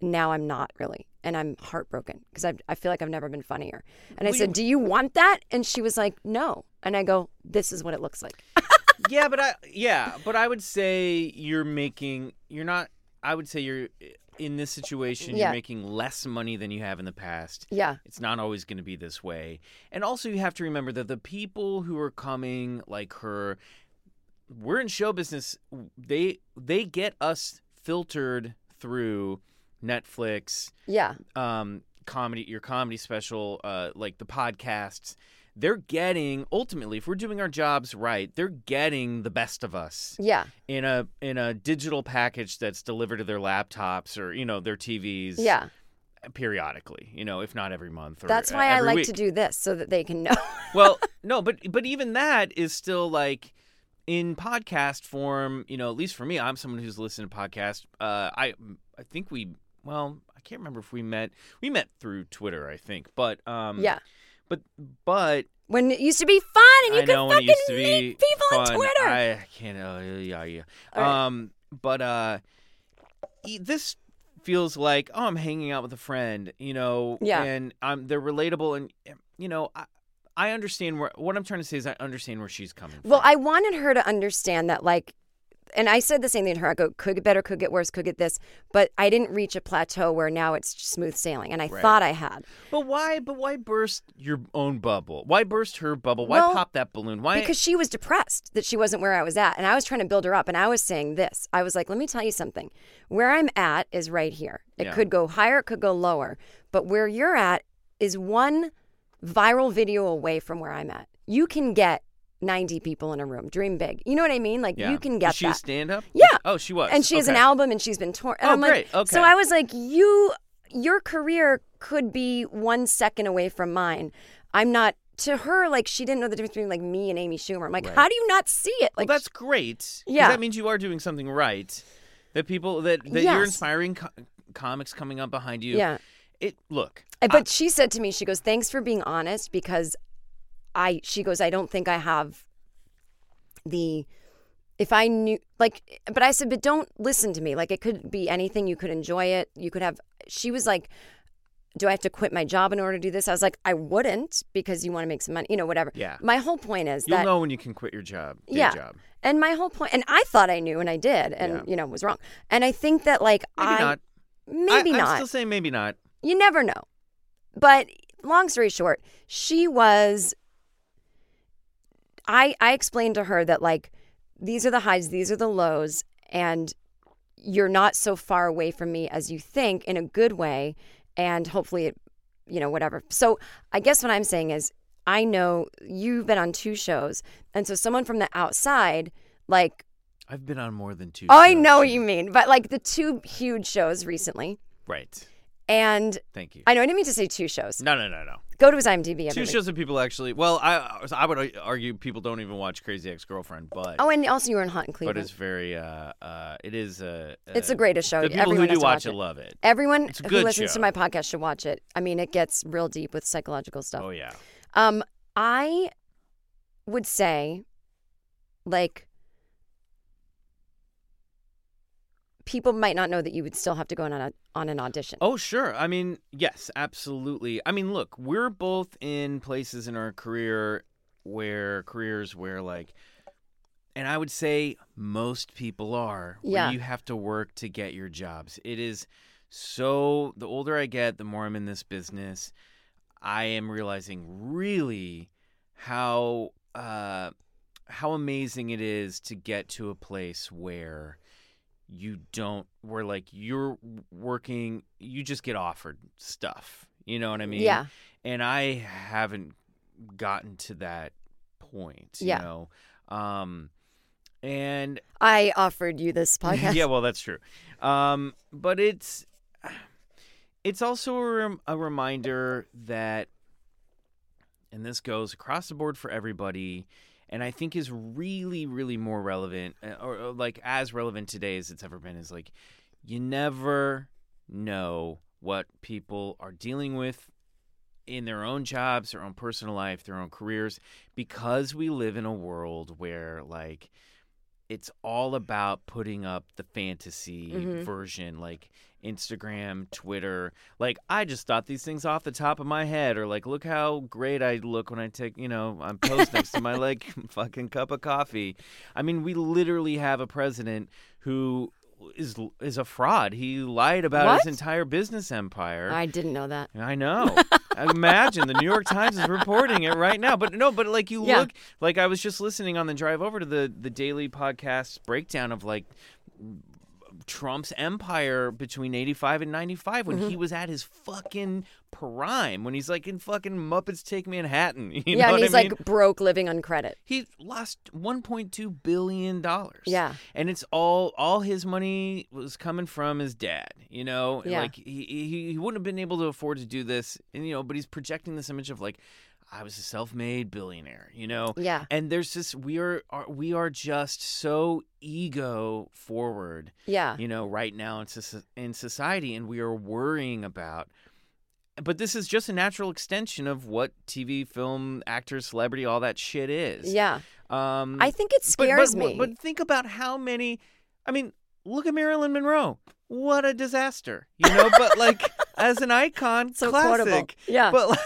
Now I'm not really. And I'm heartbroken because I I feel like I've never been funnier. And I well, said, you... do you want that? And she was like, no. And I go, this is what it looks like. Yeah, but I yeah, but I would say you're making you're not I would say you're in this situation yeah. you're making less money than you have in the past. Yeah. It's not always going to be this way. And also you have to remember that the people who are coming like her, we're in show business, they they get us filtered through Netflix. Yeah. Um comedy, your comedy special, uh like the podcasts. They're getting, ultimately, if we're doing our jobs right, they're getting the best of us. Yeah. In a in a digital package that's delivered to their laptops or, you know, their T Vs. Yeah. Periodically, you know, if not every month. Or that's why every I like week. To do this, so that they can know. Well, no, but but even that is still like in podcast form. You know, at least for me, I'm someone who's listened to podcasts. Uh, I I think we well, I can't remember if we met. We met through Twitter, I think, but um, yeah. But but when it used to be fun and you I could know, fucking meet people fun. On Twitter. I can't. Uh, yeah, yeah. Right. Um, but uh, this feels like oh, I'm hanging out with a friend, you know. Yeah. And I'm they're relatable, and you know, I, I understand where what I'm trying to say is I understand where she's coming well, from. Well, I wanted her to understand that, like, and I said the same thing to her. I go, could get better, could get worse, could get this, but I didn't reach a plateau where now it's smooth sailing, and I right. thought I had. But why? But why burst your own bubble? Why burst her bubble? Why well, pop that balloon? Why? Because she was depressed that she wasn't where I was at, and I was trying to build her up, and I was saying this. I was like, let me tell you something. Where I'm at is right here. It yeah. could go higher, it could go lower, but where you're at is one viral video away from where I'm at. You can get ninety people in a room. Dream big. You know what I mean? Like, yeah. you can get she that. She stand up? Yeah. Oh, she was. And she okay. has an album, and she's been torn. Oh, I'm great. Like, okay. So I was like, you, your career could be one second away from mine. I'm not, to her, like, she didn't know the difference between, like, me and Amy Schumer. I'm like, right. how do you not see it? Like, well, that's great. Yeah. That means you are doing something right. That people, that, that yes. you're inspiring co- comics coming up behind you. Yeah. It, look. But I, she said to me, she goes, thanks for being honest, because I, she goes, I don't think I have the, if I knew, like, but I said, but don't listen to me. Like, it could be anything. You could enjoy it. You could have, she was like, do I have to quit my job in order to do this? I was like, I wouldn't, because you want to make some money, you know, whatever. Yeah. My whole point is You'll that. You'll know when you can quit your job, day yeah. job. And my whole point, and I thought I knew, and I did, and, yeah. you know, was wrong. And I think that, like, maybe I. Not. Maybe I, not. I'm still saying maybe not. You never know. But long story short, she was. I, I explained to her that, like, these are the highs, these are the lows, and you're not so far away from me as you think, in a good way, and hopefully, it, you know, whatever. So I guess what I'm saying is, I know you've been on two shows, and so someone from the outside, like... I've been on more than two oh, shows. Oh, I know what you mean, but, like, the two huge shows recently. Right. And thank you. I know I didn't mean to say two shows. No, no, no, no. Go to his I M D B. Everybody. Two shows that people actually. Well, I I would argue people don't even watch Crazy Ex-Girlfriend, but oh, and also you were in Hot and Cleveland. But it's very uh uh it is a, a it's the greatest show. The people Everyone who do watch, watch it love it. Everyone who listens show. To my podcast should watch it. I mean, it gets real deep with psychological stuff. Oh yeah. Um, I would say, like, people might not know that you would still have to go on a, on an audition. Oh, sure. I mean, yes, absolutely. I mean, look, we're both in places in our career where careers where like, and I would say most people are, yeah. where you have to work to get your jobs. It is so, the older I get, the more I'm in this business, I am realizing really how, uh, how amazing it is to get to a place where you don't, where like you're working, you just get offered stuff. You know what I mean? Yeah. And I haven't gotten to that point, you yeah. know? Um, and I offered you this podcast. Yeah, well, that's true. Um, but it's, it's also a, rem- a reminder that, and this goes across the board for everybody, and I think is really, really more relevant, or, or like as relevant today as it's ever been, is like you never know what people are dealing with in their own jobs, their own personal life, their own careers, because we live in a world where like it's all about putting up the fantasy mm-hmm. version, like Instagram, Twitter. Like, I just thought these things off the top of my head, or like, look how great I look when I take, you know, I'm posed next to my like fucking cup of coffee. I mean, we literally have a president who is is a fraud. He lied about what? his entire business empire. I didn't know that. I know. Imagine the New York Times is reporting it right now. But no, but like you yeah. look, like I was just listening on the drive over to the, the daily podcast breakdown of like Trump's empire between eighty-five and ninety-five when mm-hmm. he was at his fucking prime, when he's like in fucking Muppets Take Manhattan. You yeah, know and he's I mean? like broke living on credit. He lost one point two billion dollars. Yeah. And it's all, all his money was coming from his dad, you know? Yeah. Like he, he, he wouldn't have been able to afford to do this, and you know, but he's projecting this image of like, I was a self-made billionaire, you know? Yeah. And there's this, we are, are we are just so ego forward, yeah. you know, right now in, in society, and we are worrying about, but this is just a natural extension of what T V, film, actors, celebrity, all that shit is. Yeah. Um, I think it scares but, but, me. But think about how many, I mean, look at Marilyn Monroe. What a disaster, you know? But like, as an icon, so classic. Quotable. Yeah. But like,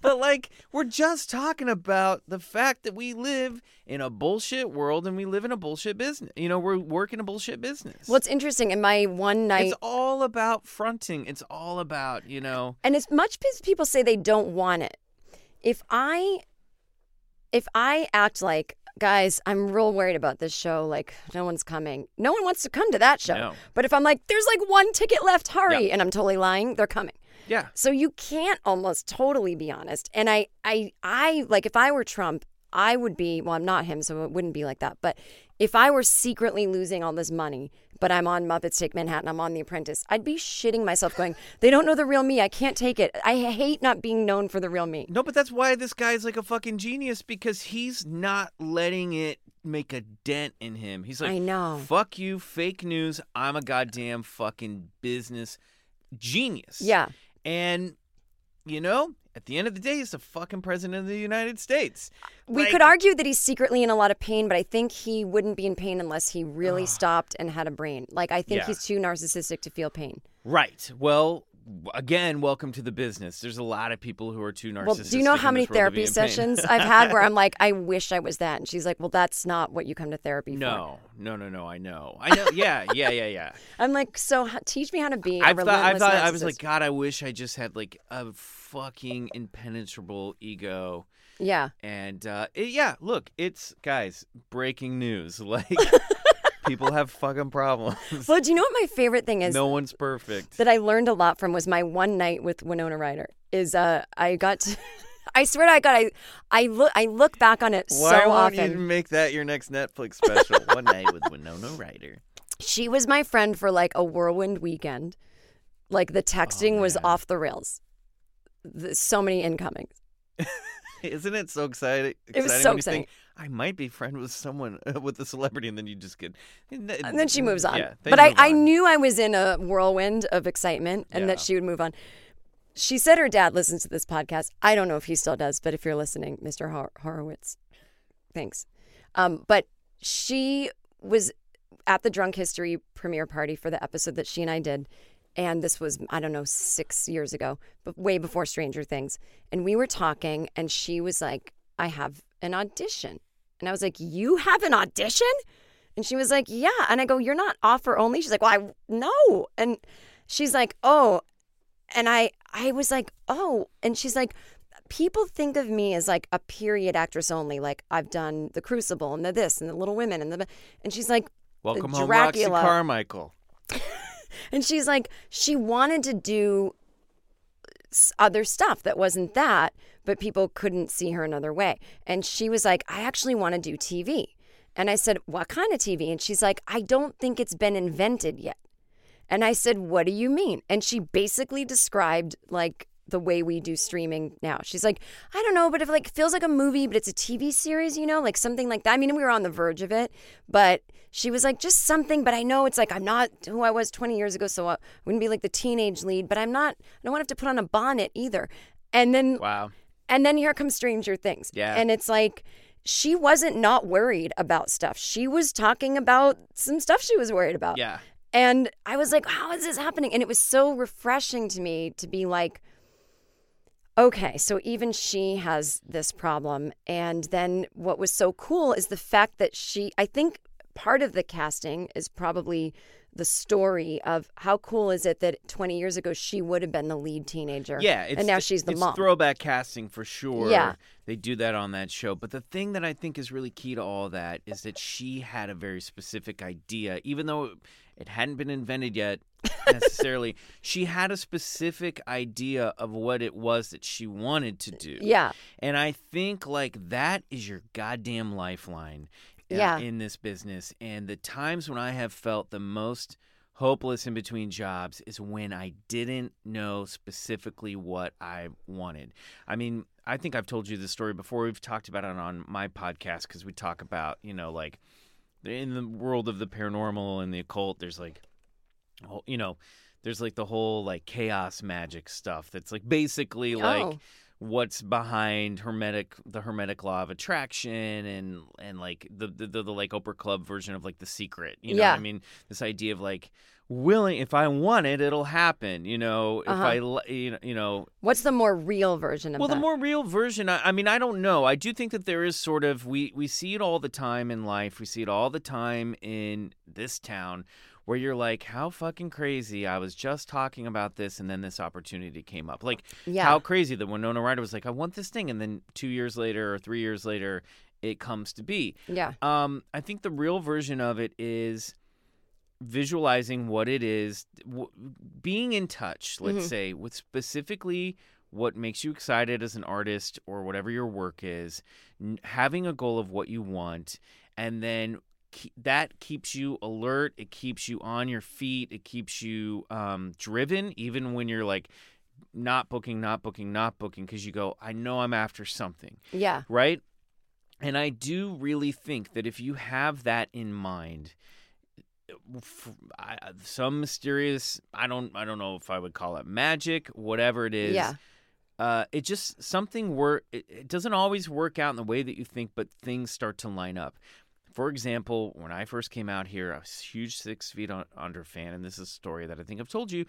but like, we're just talking about the fact that we live in a bullshit world and we live in a bullshit business. You know, we're working a bullshit business. Well, it's interesting. In my one night, it's all about fronting. It's all about, you know. And as much as people say they don't want it, if I, if I act like, guys, I'm real worried about this show. Like, no one's coming. No one wants to come to that show. No. But if I'm like, there's like one ticket left, hurry, yeah. and I'm totally lying, they're coming. Yeah. So you can't almost totally be honest. And I, I, I, like if I were Trump, I would be, well, I'm not him, so it wouldn't be like that. But if I were secretly losing all this money, but I'm on Muppets Take Manhattan, I'm on The Apprentice, I'd be shitting myself going, they don't know the real me. I can't take it. I hate not being known for the real me. No, but that's why this guy's like a fucking genius, because he's not letting it make a dent in him. He's like, I know. Fuck you, fake news. I'm a goddamn fucking business genius. Yeah. And, you know, at the end of the day, he's the fucking president of the United States. We like, could argue that he's secretly in a lot of pain, but I think he wouldn't be in pain unless he really uh, stopped and had a brain. Like, I think yeah. he's too narcissistic to feel pain. Right. Well, again, welcome to the business. There's a lot of people who are too narcissistic. Well, do you know how many therapy sessions I've had where I'm like, I wish I was that? And she's like, well, that's not what you come to therapy no, for. No, no, no, no. I know. I know. Yeah, yeah, yeah, yeah. I'm like, so teach me how to be a I've relentless thought, I've thought, narcissist. I was like, God, I wish I just had like a fucking impenetrable ego. Yeah. And uh, it, yeah, look, it's, guys, breaking news. Like... People have fucking problems. Well, do you know what my favorite thing is? No one's perfect. That I learned a lot from was my one night with Winona Ryder. Is uh, I got, to, I swear to God, I, I look, I look back on it Why so often. Why won't you make that your next Netflix special? One night with Winona Ryder. She was my friend for like a whirlwind weekend. Like the texting oh, was off the rails. There's so many incomings. Isn't it so exciting? It was so exciting. Think, I might be friend with someone, uh, with a celebrity, and then you just get... And, th- and then she moves on. Yeah, but I, on. I knew I was in a whirlwind of excitement and yeah. that she would move on. She said her dad listens to this podcast. I don't know if he still does, but if you're listening, Mister Hor- Horowitz, thanks. Um, but she was at the Drunk History premiere party for the episode that she and I did. And this was, I don't know, six years ago, but way before Stranger Things. And we were talking, and she was like, I have an audition. And I was like, you have an audition? And she was like, yeah. And I go, you're not offer only? She's like, well, I, no. And she's like, oh. And I, I was like, oh. And she's like, people think of me as like a period actress only. Like I've done The Crucible and the this and the Little Women. And the and she's like, welcome home, Dracula. Roxy Carmichael. And she's like, she wanted to do other stuff that wasn't that, but people couldn't see her another way. And she was like, I actually want to do T V. And I said, what kind of T V? And she's like, I don't think it's been invented yet. And I said, what do you mean? And she basically described like the way we do streaming now. She's like, I don't know, but if like feels like a movie, but it's a T V series, you know, like something like that. I mean, we were on the verge of it, but she was like, just something. But I know it's like, I'm not who I was twenty years ago. So I wouldn't be like the teenage lead, but I'm not, I don't want to have to put on a bonnet either. And then, wow. And then here comes Stranger Things. Yeah. And it's like, she wasn't not worried about stuff. She was talking about some stuff she was worried about. Yeah. And I was like, how is this happening? And it was so refreshing to me to be like, okay, so even she has this problem. And then what was so cool is the fact that she, I think part of the casting is probably the story of how cool is it that twenty years ago she would have been the lead teenager. Yeah. It's, and now she's the it's mom. It's throwback casting for sure. Yeah. They do that on that show. But the thing that I think is really key to all that is that she had a very specific idea, even though it hadn't been invented yet necessarily. She had a specific idea of what it was that she wanted to do. Yeah. And I think like that is your goddamn lifeline. Yeah. In this business. And the times when I have felt the most hopeless in between jobs is when I didn't know specifically what I wanted. I mean, I think I've told you this story before. We've talked about it on my podcast because we talk about, you know, like in the world of the paranormal and the occult, there's like, you know, there's like the whole like chaos magic stuff that's like basically oh. like what's behind hermetic the hermetic law of attraction and and like the the, the, the like Oprah Club version of like The Secret, you know yeah. what I mean, this idea of like willing if I want it it'll happen, you know uh-huh. if I you know, you know what's the more real version of well, that well the more real version I, I mean I don't know I do think that there is sort of we we see it all the time in life, we see it all the time in this town where you're like, how fucking crazy, I was just talking about this, and then this opportunity came up. Like, yeah. how crazy that Winona Ryder was like, I want this thing, and then two years later or three years later, it comes to be. Yeah. Um, I think the real version of it is visualizing what it is, w- being in touch, let's mm-hmm. say, with specifically what makes you excited as an artist or whatever your work is, n- having a goal of what you want, and then that keeps you alert. It keeps you on your feet. It keeps you um, driven, even when you're like not booking, not booking, not booking, because you go, I know I'm after something. Yeah. Right? And I do really think that if you have that in mind, some mysterious, I don't, I don't know if I would call it magic, whatever it is. Yeah. Uh, it just something where it, it doesn't always work out in the way that you think, but things start to line up. For example, when I first came out here, I was a huge Six Feet Under fan, and this is a story that I think I've told you.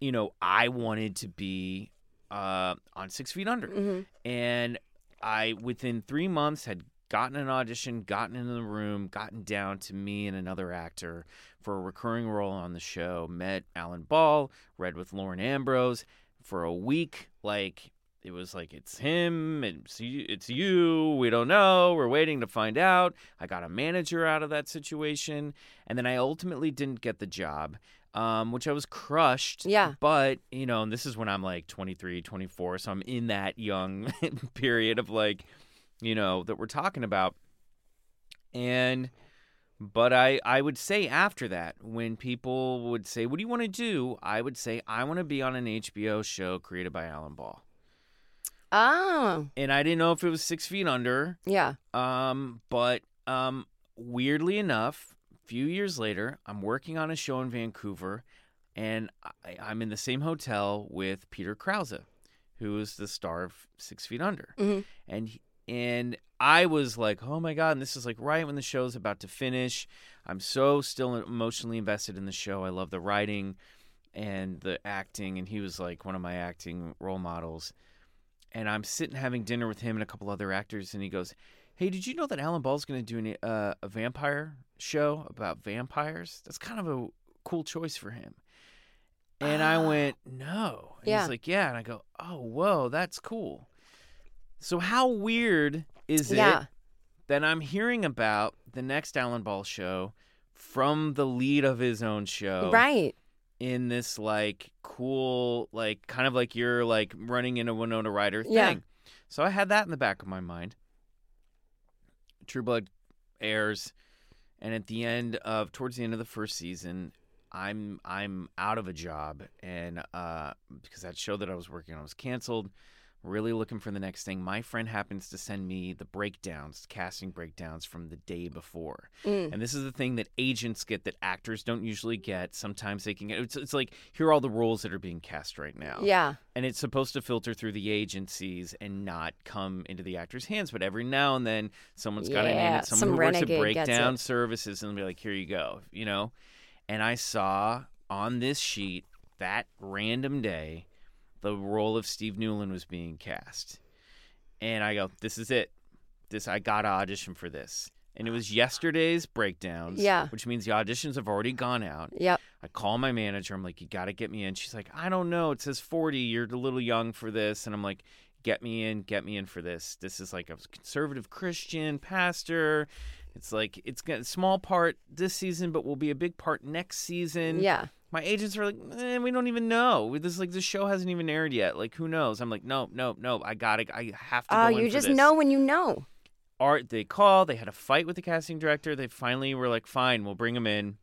You know, I wanted to be uh, on Six Feet Under, mm-hmm. and I, within three months, had gotten an audition, gotten into the room, gotten down to me and another actor for a recurring role on the show, met Alan Ball, read with Lauren Ambrose for a week, like... It was like, it's him, it's you, it's you, we don't know, we're waiting to find out. I got a manager out of that situation, and then I ultimately didn't get the job, um, which I was crushed. Yeah. But, you know, and this is when I'm like twenty-three, twenty-four, so I'm in that young period of like, you know, that we're talking about. And... But I, I would say after that, when people would say, what do you want to do? I would say, I want to be on an H B O show created by Alan Ball. Oh. And I didn't know if it was Six Feet Under. Yeah. Um, but um, weirdly enough, a few years later, I'm working on a show in Vancouver, and I, I'm in the same hotel with Peter Krause, who is the star of Six Feet Under. Mm-hmm. And he, and I was like, oh, my God. And this is like right when the show's about to finish. I'm so still emotionally invested in the show. I love the writing and the acting. And he was like one of my acting role models. And I'm sitting having dinner with him and a couple other actors, and he goes, hey, did you know that Alan Ball's going to do an, uh, a vampire show about vampires? That's kind of a cool choice for him. And uh, I went, no. And yeah. he's like, yeah. And I go, oh, whoa, that's cool. So how weird is yeah. it that I'm hearing about the next Alan Ball show from the lead of his own show? Right. In this like cool, like kind of like you're like running into Winona Ryder thing. Yeah. So I had that in the back of my mind. True Blood airs, and at the end of towards the end of the first season, I'm I'm out of a job, and uh, because that show that I was working on was canceled. really looking for the next thing. My friend happens to send me the breakdowns, casting breakdowns from the day before. Mm. And this is the thing that agents get that actors don't usually get. Sometimes they can get, it's, it's like, here are all the roles that are being cast right now. Yeah. And it's supposed to filter through the agencies and not come into the actor's hands. But every now and then someone's yeah. got it in it. Someone Some who works at breakdown services and they'll be like, here you go, you know? And I saw on this sheet that random day, the role of Steve Newlin was being cast. And I go, this is it. This I got to audition for this. And it was yesterday's breakdowns, yeah. which means the auditions have already gone out. Yep. I call my manager. I'm like, you got to get me in. She's like, I don't know. It says forty. You're a little young for this. And I'm like, get me in. Get me in for this. This is like a conservative Christian pastor. It's like, it's got a small part this season, but will be a big part next season. Yeah. My agents are like, eh, we don't even know. This like this show hasn't even aired yet. Like, who knows? I'm like, no, no, no. I got to. I have to. Oh, uh, you just this. know when you know. Art. They call. They had a fight with the casting director. They finally were like, fine, we'll bring him in.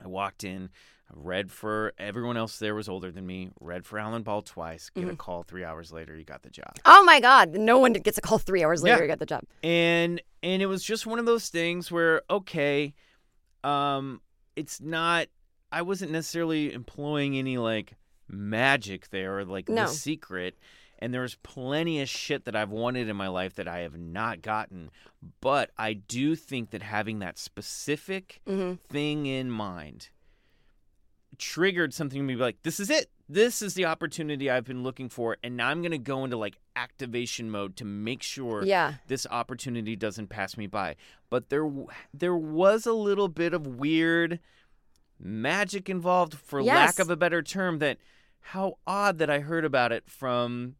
I walked in. I read for everyone else there was older than me. Read for Alan Ball twice. Get mm-hmm. a call three hours later. You got the job. Oh my God! No one gets a call three hours later. Yeah. You got the job. And and it was just one of those things where okay, um, it's not. I wasn't necessarily employing any, like, magic there or, like, no. The secret. And there's plenty of shit that I've wanted in my life that I have not gotten. But I do think that having that specific mm-hmm. thing in mind triggered something in me, like, this is it. This is the opportunity I've been looking for. And now I'm going to go into, like, activation mode to make sure yeah. this opportunity doesn't pass me by. But there, there was a little bit of weird magic involved, for yes. lack of a better term, that how odd that I heard about it from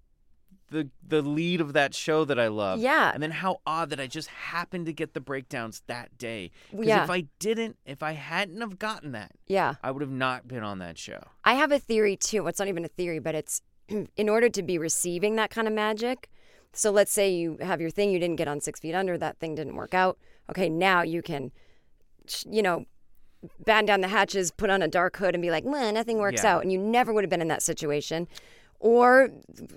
the the lead of that show that I love. Yeah. And then how odd that I just happened to get the breakdowns that day. Because yeah. if I didn't, if I hadn't have gotten that, yeah. I would have not been on that show. I have a theory too. It's not even a theory, but it's in order to be receiving that kind of magic. So let's say you have your thing, you didn't get on Six Feet Under, that thing didn't work out. Okay, now you can, you know, band down the hatches, put on a dark hood and be like, well, nothing works yeah. out. And you never would have been in that situation. Or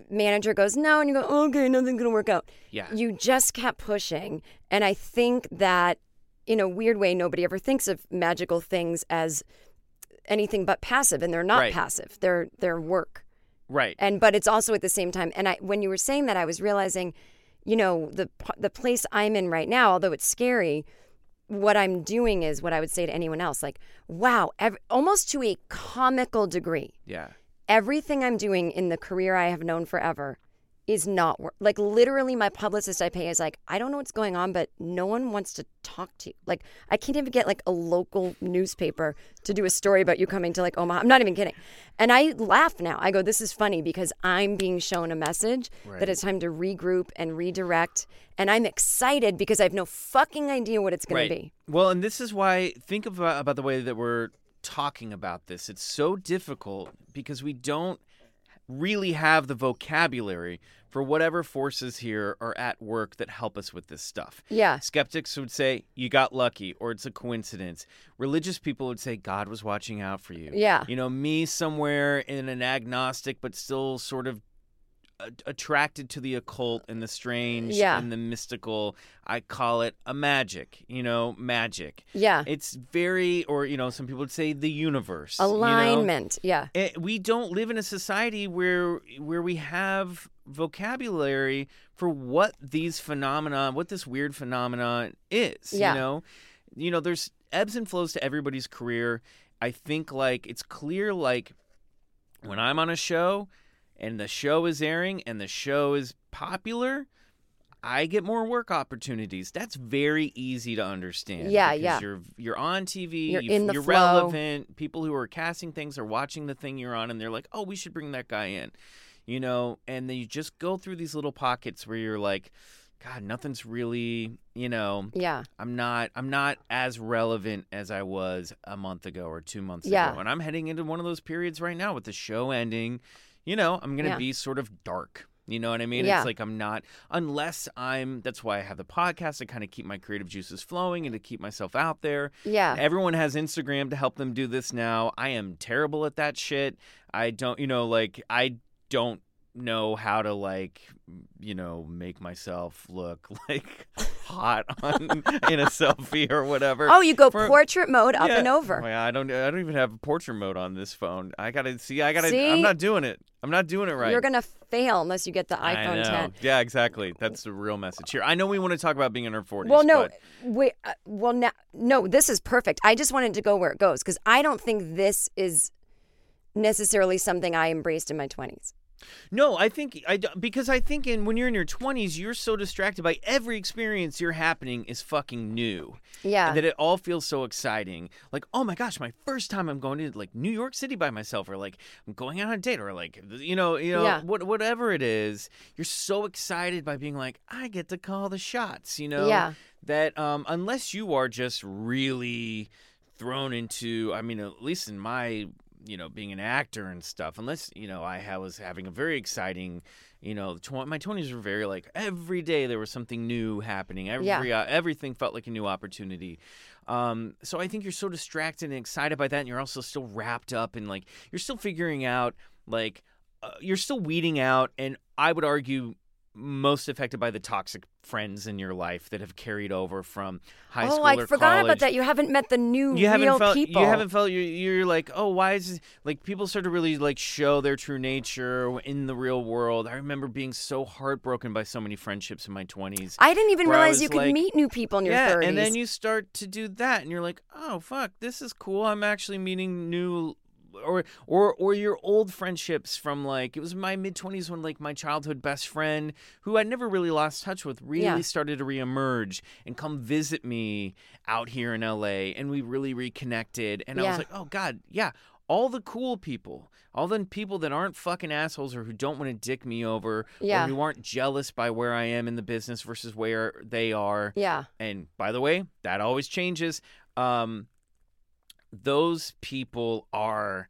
manager goes, no. And you go, oh, okay, nothing's going to work out. Yeah. You just kept pushing. And I think that in a weird way, nobody ever thinks of magical things as anything but passive. And they're not right. passive. They're, they're work. Right. And, but it's also at the same time. And I, when you were saying that, I was realizing, you know, the, the place I'm in right now, although it's scary, what I'm doing is what I would say to anyone else, like, wow, ev- almost to a comical degree. Yeah. Everything I'm doing in the career I have known forever is not work. Like, literally, my publicist I pay is like, I don't know what's going on, but no one wants to talk to you. Like, I can't even get, like, a local newspaper to do a story about you coming to, like, Omaha. I'm not even kidding. And I laugh now. I go, this is funny because I'm being shown a message right. that it's time to regroup and redirect. And I'm excited because I have no fucking idea what it's going right. to be. Well, and this is why, think about, about the way that we're talking about this. It's so difficult because we don't really have the vocabulary for whatever forces here are at work that help us with this stuff. Yeah. Skeptics would say, you got lucky, or it's a coincidence. Religious people would say, God was watching out for you. Yeah. You know, me somewhere in an agnostic but still sort of a- attracted to the occult and the strange yeah. and the mystical, I call it a magic, you know, magic. Yeah. It's very, or, you know, some people would say the universe. Alignment, you know? Yeah. It, we don't live in a society where where we have vocabulary for what these phenomena, what this weird phenomenon is, yeah. you know? You know, there's ebbs and flows to everybody's career. I think, like, it's clear, like, when I'm on a show and the show is airing and the show is popular, I get more work opportunities. That's very easy to understand. Yeah, yeah. You're you're on T V. You're you, in the You're flow. relevant. People who are casting things are watching the thing you're on, and they're like, oh, we should bring that guy in. You know, and then you just go through these little pockets where you're like, God, nothing's really, you know, yeah. I'm not I'm not as relevant as I was a month ago or two months yeah. ago. And I'm heading into one of those periods right now with the show ending. You know, I'm going to yeah. be sort of dark. You know what I mean? Yeah. It's like I'm not, unless I'm, that's why I have the podcast to kind of keep my creative juices flowing and to keep myself out there. Yeah. Everyone has Instagram to help them do this now. I am terrible at that shit. I don't, you know, like I don't know how to, like, you know, make myself look like hot on in a selfie or whatever. Oh, you go for, portrait mode up yeah. and over. Oh, yeah, I don't. I don't even have portrait mode on this phone. I gotta see. I gotta. See? I'm not doing it. I'm not doing it right. You're gonna fail unless you get the iPhone ten. Yeah, exactly. That's the real message here. I know we want to talk about being in our forties. Well, no, but... we. Uh, well, no, no. This is perfect. I just wanted to go where it goes because I don't think this is necessarily something I embraced in my twenties. No, I think I because I think in when you're in your twenties, you're so distracted by every experience you're happening is fucking new. Yeah, and that it all feels so exciting. Like, oh my gosh, my first time I'm going to like New York City by myself, or like I'm going out on a date, or like you know, you know, yeah. what, whatever it is, you're so excited by being like, I get to call the shots. You know, yeah. That um, unless you are just really thrown into, I mean, at least in my. You know, being an actor and stuff, unless, you know, I was having a very exciting, you know, tw- my twenties were very like every day there was something new happening. Every, yeah. uh, everything felt like a new opportunity. Um, so I think you're so distracted and excited by that. And you're also still wrapped up in like, you're still figuring out, like, uh, you're still weeding out. And I would argue most affected by the toxic friends in your life that have carried over from high school or college. Oh, I forgot about that. You haven't met the new you real felt, people. You haven't felt you're, you're like, oh, why is this? Like people start to really like show their true nature in the real world. I remember being so heartbroken by so many friendships in my twenties. I didn't even realize you could like, meet new people in your yeah, thirties. And then you start to do that, and you're like, oh fuck, this is cool. I'm actually meeting new. Or, or or your old friendships from like it was my mid twenties when like my childhood best friend who I never really lost touch with really yeah. started to reemerge and come visit me out here in L A, and we really reconnected, and yeah. I was like, oh god, yeah, all the cool people, all the people that aren't fucking assholes or who don't want to dick me over yeah. or who aren't jealous by where I am in the business versus where they are. Yeah. And by the way, that always changes. Um Those people are,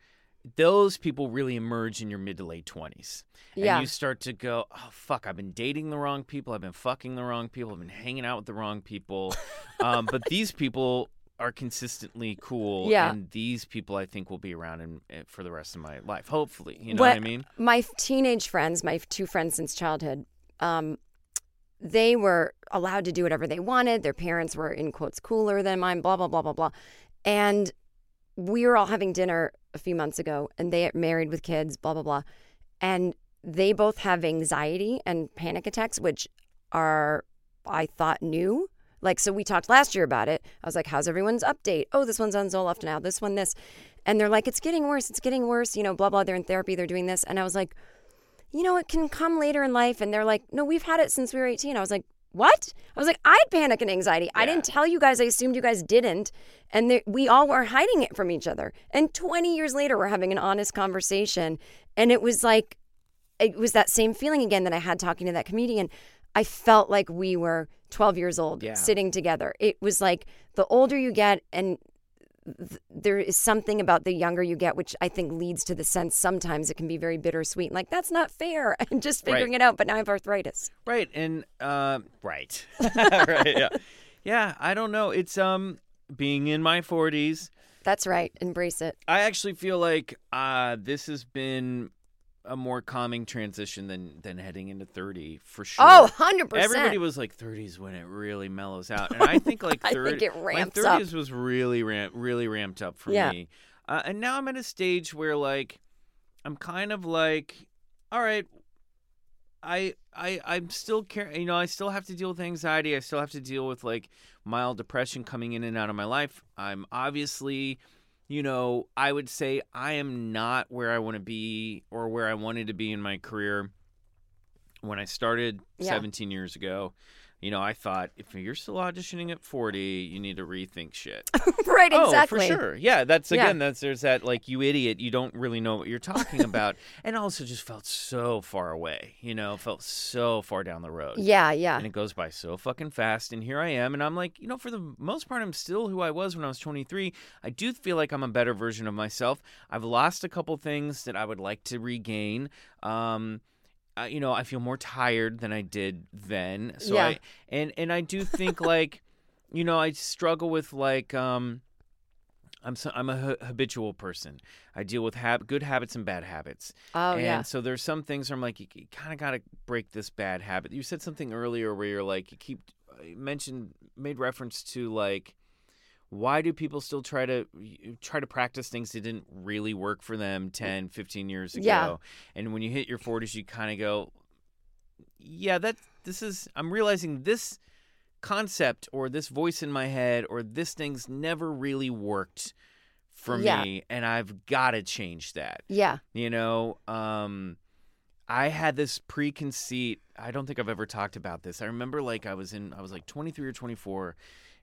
those people really emerge in your mid to late twenties. Yeah. And you start to go, oh, fuck, I've been dating the wrong people. I've been fucking the wrong people. I've been hanging out with the wrong people. um, but these people are consistently cool. Yeah. And these people I think will be around in, in, for the rest of my life, hopefully. You know what, what I mean? My teenage friends, my two friends since childhood, um, they were allowed to do whatever they wanted. Their parents were, in quotes, cooler than mine, blah, blah, blah, blah, blah. And we were all having dinner a few months ago, and they are married with kids, blah, blah, blah. And they both have anxiety and panic attacks, which are, I thought, new. Like, so we talked last year about it. I was like, how's everyone's update? Oh, this one's on Zoloft now, this one, this. And they're like, it's getting worse, it's getting worse, you know, blah, blah, they're in therapy, they're doing this. And I was like, you know, it can come later in life. And they're like, no, we've had it since we were eighteen. I was like, what? I was like, I had panic and anxiety. Yeah. I didn't tell you guys. I assumed you guys didn't. And th- we all were hiding it from each other. And twenty years later, we're having an honest conversation. And it was like, it was that same feeling again that I had talking to that comedian. I felt like we were twelve years old yeah. sitting together. It was like the older you get and th- there is something about the younger you get, which I think leads to the sense sometimes it can be very bittersweet. Like, that's not fair. I'm just figuring right. it out, but now I have arthritis. Right. And, uh, right. right. Yeah. Yeah. I don't know. It's, um, being in my forties. That's right. Embrace it. I actually feel like, uh, this has been a more calming transition than, than heading into thirty for sure. Oh, one hundred percent. Everybody was like, thirties when it really mellows out. And I think like thirty, I think it ramps my thirties up. Was really ramp, really ramped up for yeah. me. Uh, and now I'm at a stage where like, I'm kind of like, all right, I, I, I'm still care. You know, I still have to deal with anxiety. I still have to deal with like mild depression coming in and out of my life. I'm obviously, you know, I would say I am not where I want to be or where I wanted to be in my career when I started yeah. seventeen years ago. You know, I thought if you're still auditioning at forty, you need to rethink shit. Right, oh, exactly. Oh, for sure. Yeah, that's again, yeah. that's there's that like you idiot, you don't really know what you're talking about, and also just felt so far away. You know, felt so far down the road. Yeah, yeah. And it goes by so fucking fast, and here I am, and I'm like, you know, for the most part, I'm still who I was when I was twenty-three. I do feel like I'm a better version of myself. I've lost a couple things that I would like to regain. Um, Uh, you know, I feel more tired than I did then. So yeah. I, and, and I do think like, you know, I struggle with like, um, I'm so, I'm a habitual person. I deal with hab- good habits and bad habits. Oh, and yeah. And so there's some things where I'm like, you, you kind of got to break this bad habit. You said something earlier where you're like, you keep you mentioned, made reference to like, why do people still try to try to practice things that didn't really work for them ten, fifteen years ago? Yeah. And when you hit your forties, you kind of go, yeah, that this is, I'm realizing this concept or this voice in my head or this thing's never really worked for yeah. me, and I've got to change that. Yeah. You know, um, I had this preconceived, I don't think I've ever talked about this. I remember like I was in, I was like twenty-three or twenty-four,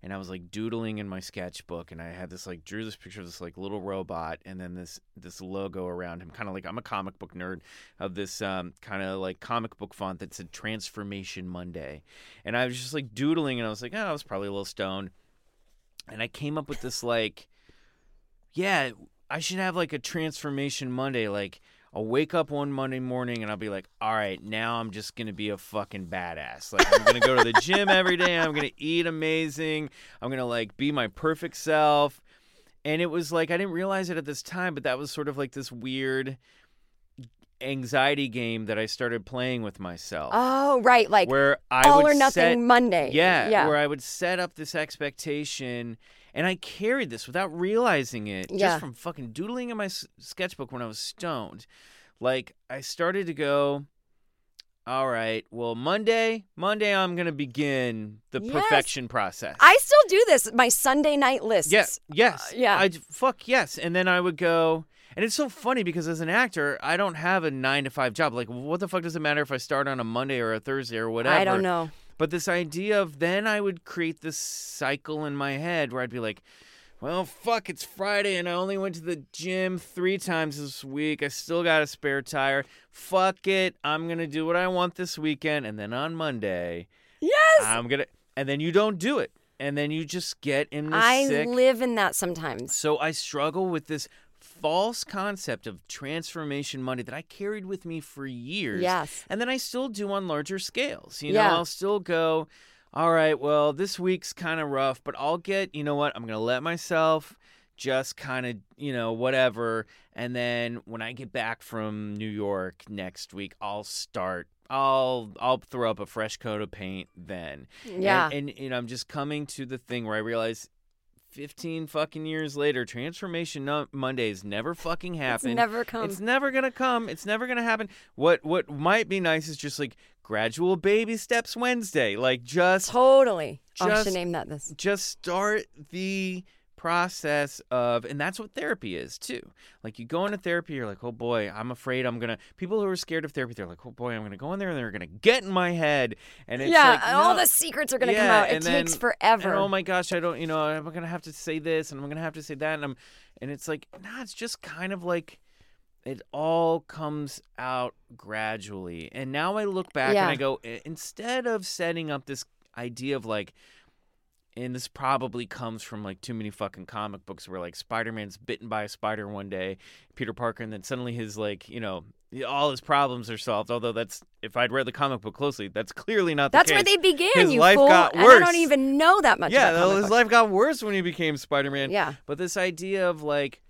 and I was like doodling in my sketchbook, and I had this like, drew this picture of this like little robot, and then this this logo around him, kind of like, I'm a comic book nerd, of this um, kind of like comic book font that said Transformation Monday. And I was just like doodling, and I was like, oh, I was probably a little stoned. And I came up with this like, yeah, I should have like a Transformation Monday. Like I'll wake up one Monday morning and I'll be like, all right, now I'm just going to be a fucking badass. Like I'm going to go to the gym every day. I'm going to eat amazing. I'm going to like be my perfect self. And it was like, I didn't realize it at this time, but that was sort of like this weird anxiety game that I started playing with myself. Oh, right. Like where I all would or nothing set, Monday. Yeah, yeah. Where I would set up this expectation. And I carried this without realizing it, yeah. just from fucking doodling in my s- sketchbook when I was stoned. Like, I started to go, all right, well, Monday, Monday I'm going to begin the yes. perfection process. I still do this, my Sunday night lists. Yes, yes. Uh, yeah. I, fuck yes. And then I would go, and it's so funny because as an actor, I don't have a nine to five job. Like, what the fuck does it matter if I start on a Monday or a Thursday or whatever? I don't know. But this idea of then I would create this cycle in my head where I'd be like, well, fuck, it's Friday and I only went to the gym three times this week. I still got a spare tire. Fuck it. I'm going to do what I want this weekend. And then on Monday, yes, I'm going to. And then you don't do it. And then you just get in the I sick. live in that sometimes. So I struggle with this false concept of Transformation Monday that I carried with me for years. Yes. And then I still do on larger scales. You know, yeah. I'll still go, all right, well, this week's kind of rough, but I'll get, you know what, I'm going to let myself just kind of, you know, whatever. And then when I get back from New York next week, I'll start. I'll I'll throw up a fresh coat of paint then. Yeah. And, and, and I'm just coming to the thing where I realize fifteen fucking years later, Transformation Mondays never fucking happen. It's never come. It's never gonna come. It's never gonna happen. What what might be nice is just like gradual baby steps Wednesday. Like just totally. Just, I should name that this. Just start the process of, and that's what therapy is too. Like you go into therapy, you're like, oh boy, I'm afraid I'm gonna. People who are scared of therapy, they're like, oh boy, I'm gonna go in there and they're gonna get in my head. And it's yeah, like, no. all the secrets are gonna yeah, come out. It takes then, forever. And, oh my gosh, I don't, you know, I'm gonna have to say this and I'm gonna have to say that, and I'm, and it's like, nah, it's just kind of like, it all comes out gradually. And now I look back yeah. and I go, instead of setting up this idea of like. And this probably comes from, like, too many fucking comic books where, like, Spider-Man's bitten by a spider one day, Peter Parker, and then suddenly his, like, you know, all his problems are solved. Although that's, if I'd read the comic book closely, that's clearly not the that's case. That's where they began, his you life fool. Got worse. And I don't even know that much yeah, about comic Yeah, his books. Life got worse when he became Spider-Man. Yeah. But this idea of, like,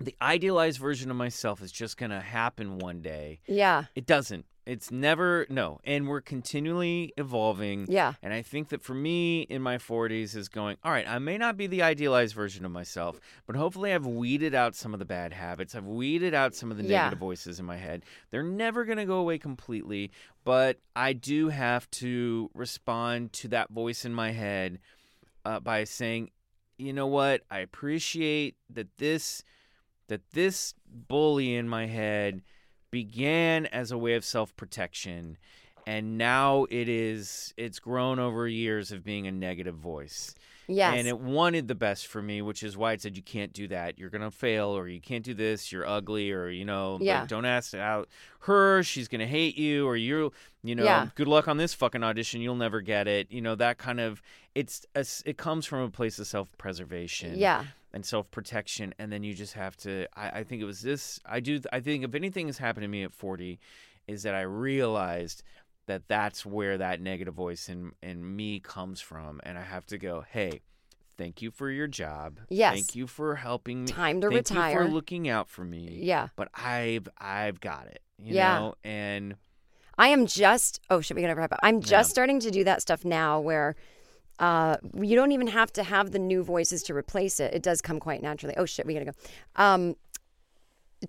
the idealized version of myself is just going to happen one day. Yeah. It doesn't. It's never, no. And we're continually evolving. Yeah. And I think that for me in my forties is going, all right, I may not be the idealized version of myself, but hopefully I've weeded out some of the bad habits. I've weeded out some of the negative yeah. voices in my head. They're never going to go away completely, but I do have to respond to that voice in my head uh, by saying, you know what? I appreciate that this, that this bully in my head began as a way of self-protection, and now it is, it's grown over years of being a negative voice. Yes. And it wanted the best for me, which is why it said, you can't do that. You're going to fail, or you can't do this. You're ugly, or, you know, yeah. like, don't ask out her. She's going to hate you, or you're, you know, yeah. good luck on this fucking audition. You'll never get it. You know, that kind of, it's, a, it comes from a place of self-preservation. Yeah. And self-protection, and then you just have to, I, I think it was this, I do, I think if anything has happened to me at forty, is that I realized that that's where that negative voice in, in me comes from, and I have to go, hey, thank you for your job. Yes. Thank you for helping me. Time to thank retire. Thank you for looking out for me. Yeah. But I've I've got it. You yeah. know? And I am just oh, should we get over about I'm just yeah. starting to do that stuff now where uh you don't even have to have the new voices to replace it. It does come quite naturally. Oh shit, we gotta go. Um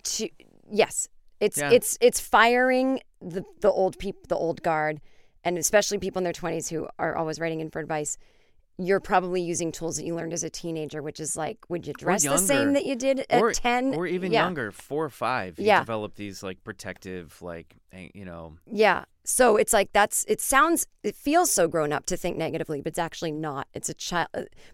to yes. It's yeah. it's it's firing the the old people the old guard, and especially people in their twenties who are always writing in for advice. You're probably using tools that you learned as a teenager, which is like, would you dress the same that you did at or, ten? Or even yeah. younger, four or five. You yeah. develop these like protective, like, you know. Yeah. So it's like, that's, it sounds, it feels so grown up to think negatively, but it's actually not. It's a child.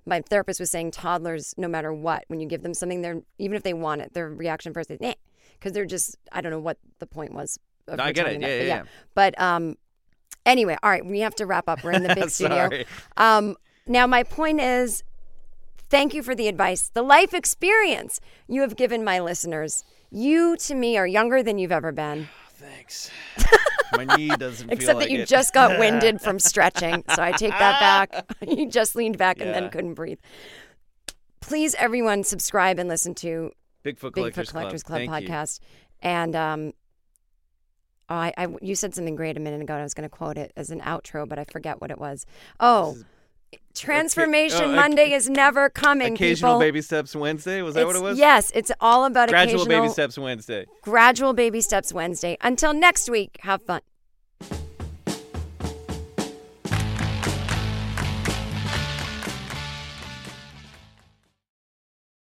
My therapist was saying toddlers, no matter what, when you give them something, they're, even if they want it, their reaction first is, eh, because they're just, I don't know what the point was. Of no, I get it. Yeah, yeah, yeah, yeah. But um, anyway, all right, we have to wrap up. We're in the big studio. Um, Now, my point is, thank you for the advice, the life experience you have given my listeners. You, to me, are younger than you've ever been. Oh, thanks. My knee doesn't feel like it. Except that you just got winded from stretching, so I take that back. You just leaned back yeah. and then couldn't breathe. Please, everyone, subscribe and listen to Bigfoot Collectors, Bigfoot Collectors Club, Club podcast. You. And um, oh, I, I, you said something great a minute ago, and I was going to quote it as an outro, but I forget what it was. Oh. Transformation okay. oh, Monday okay. is never coming. Occasional people. Baby Steps Wednesday. Was that it's, what it was? Yes, it's all about gradual occasional. Gradual Baby Steps Wednesday. Gradual Baby Steps Wednesday. Until next week, have fun.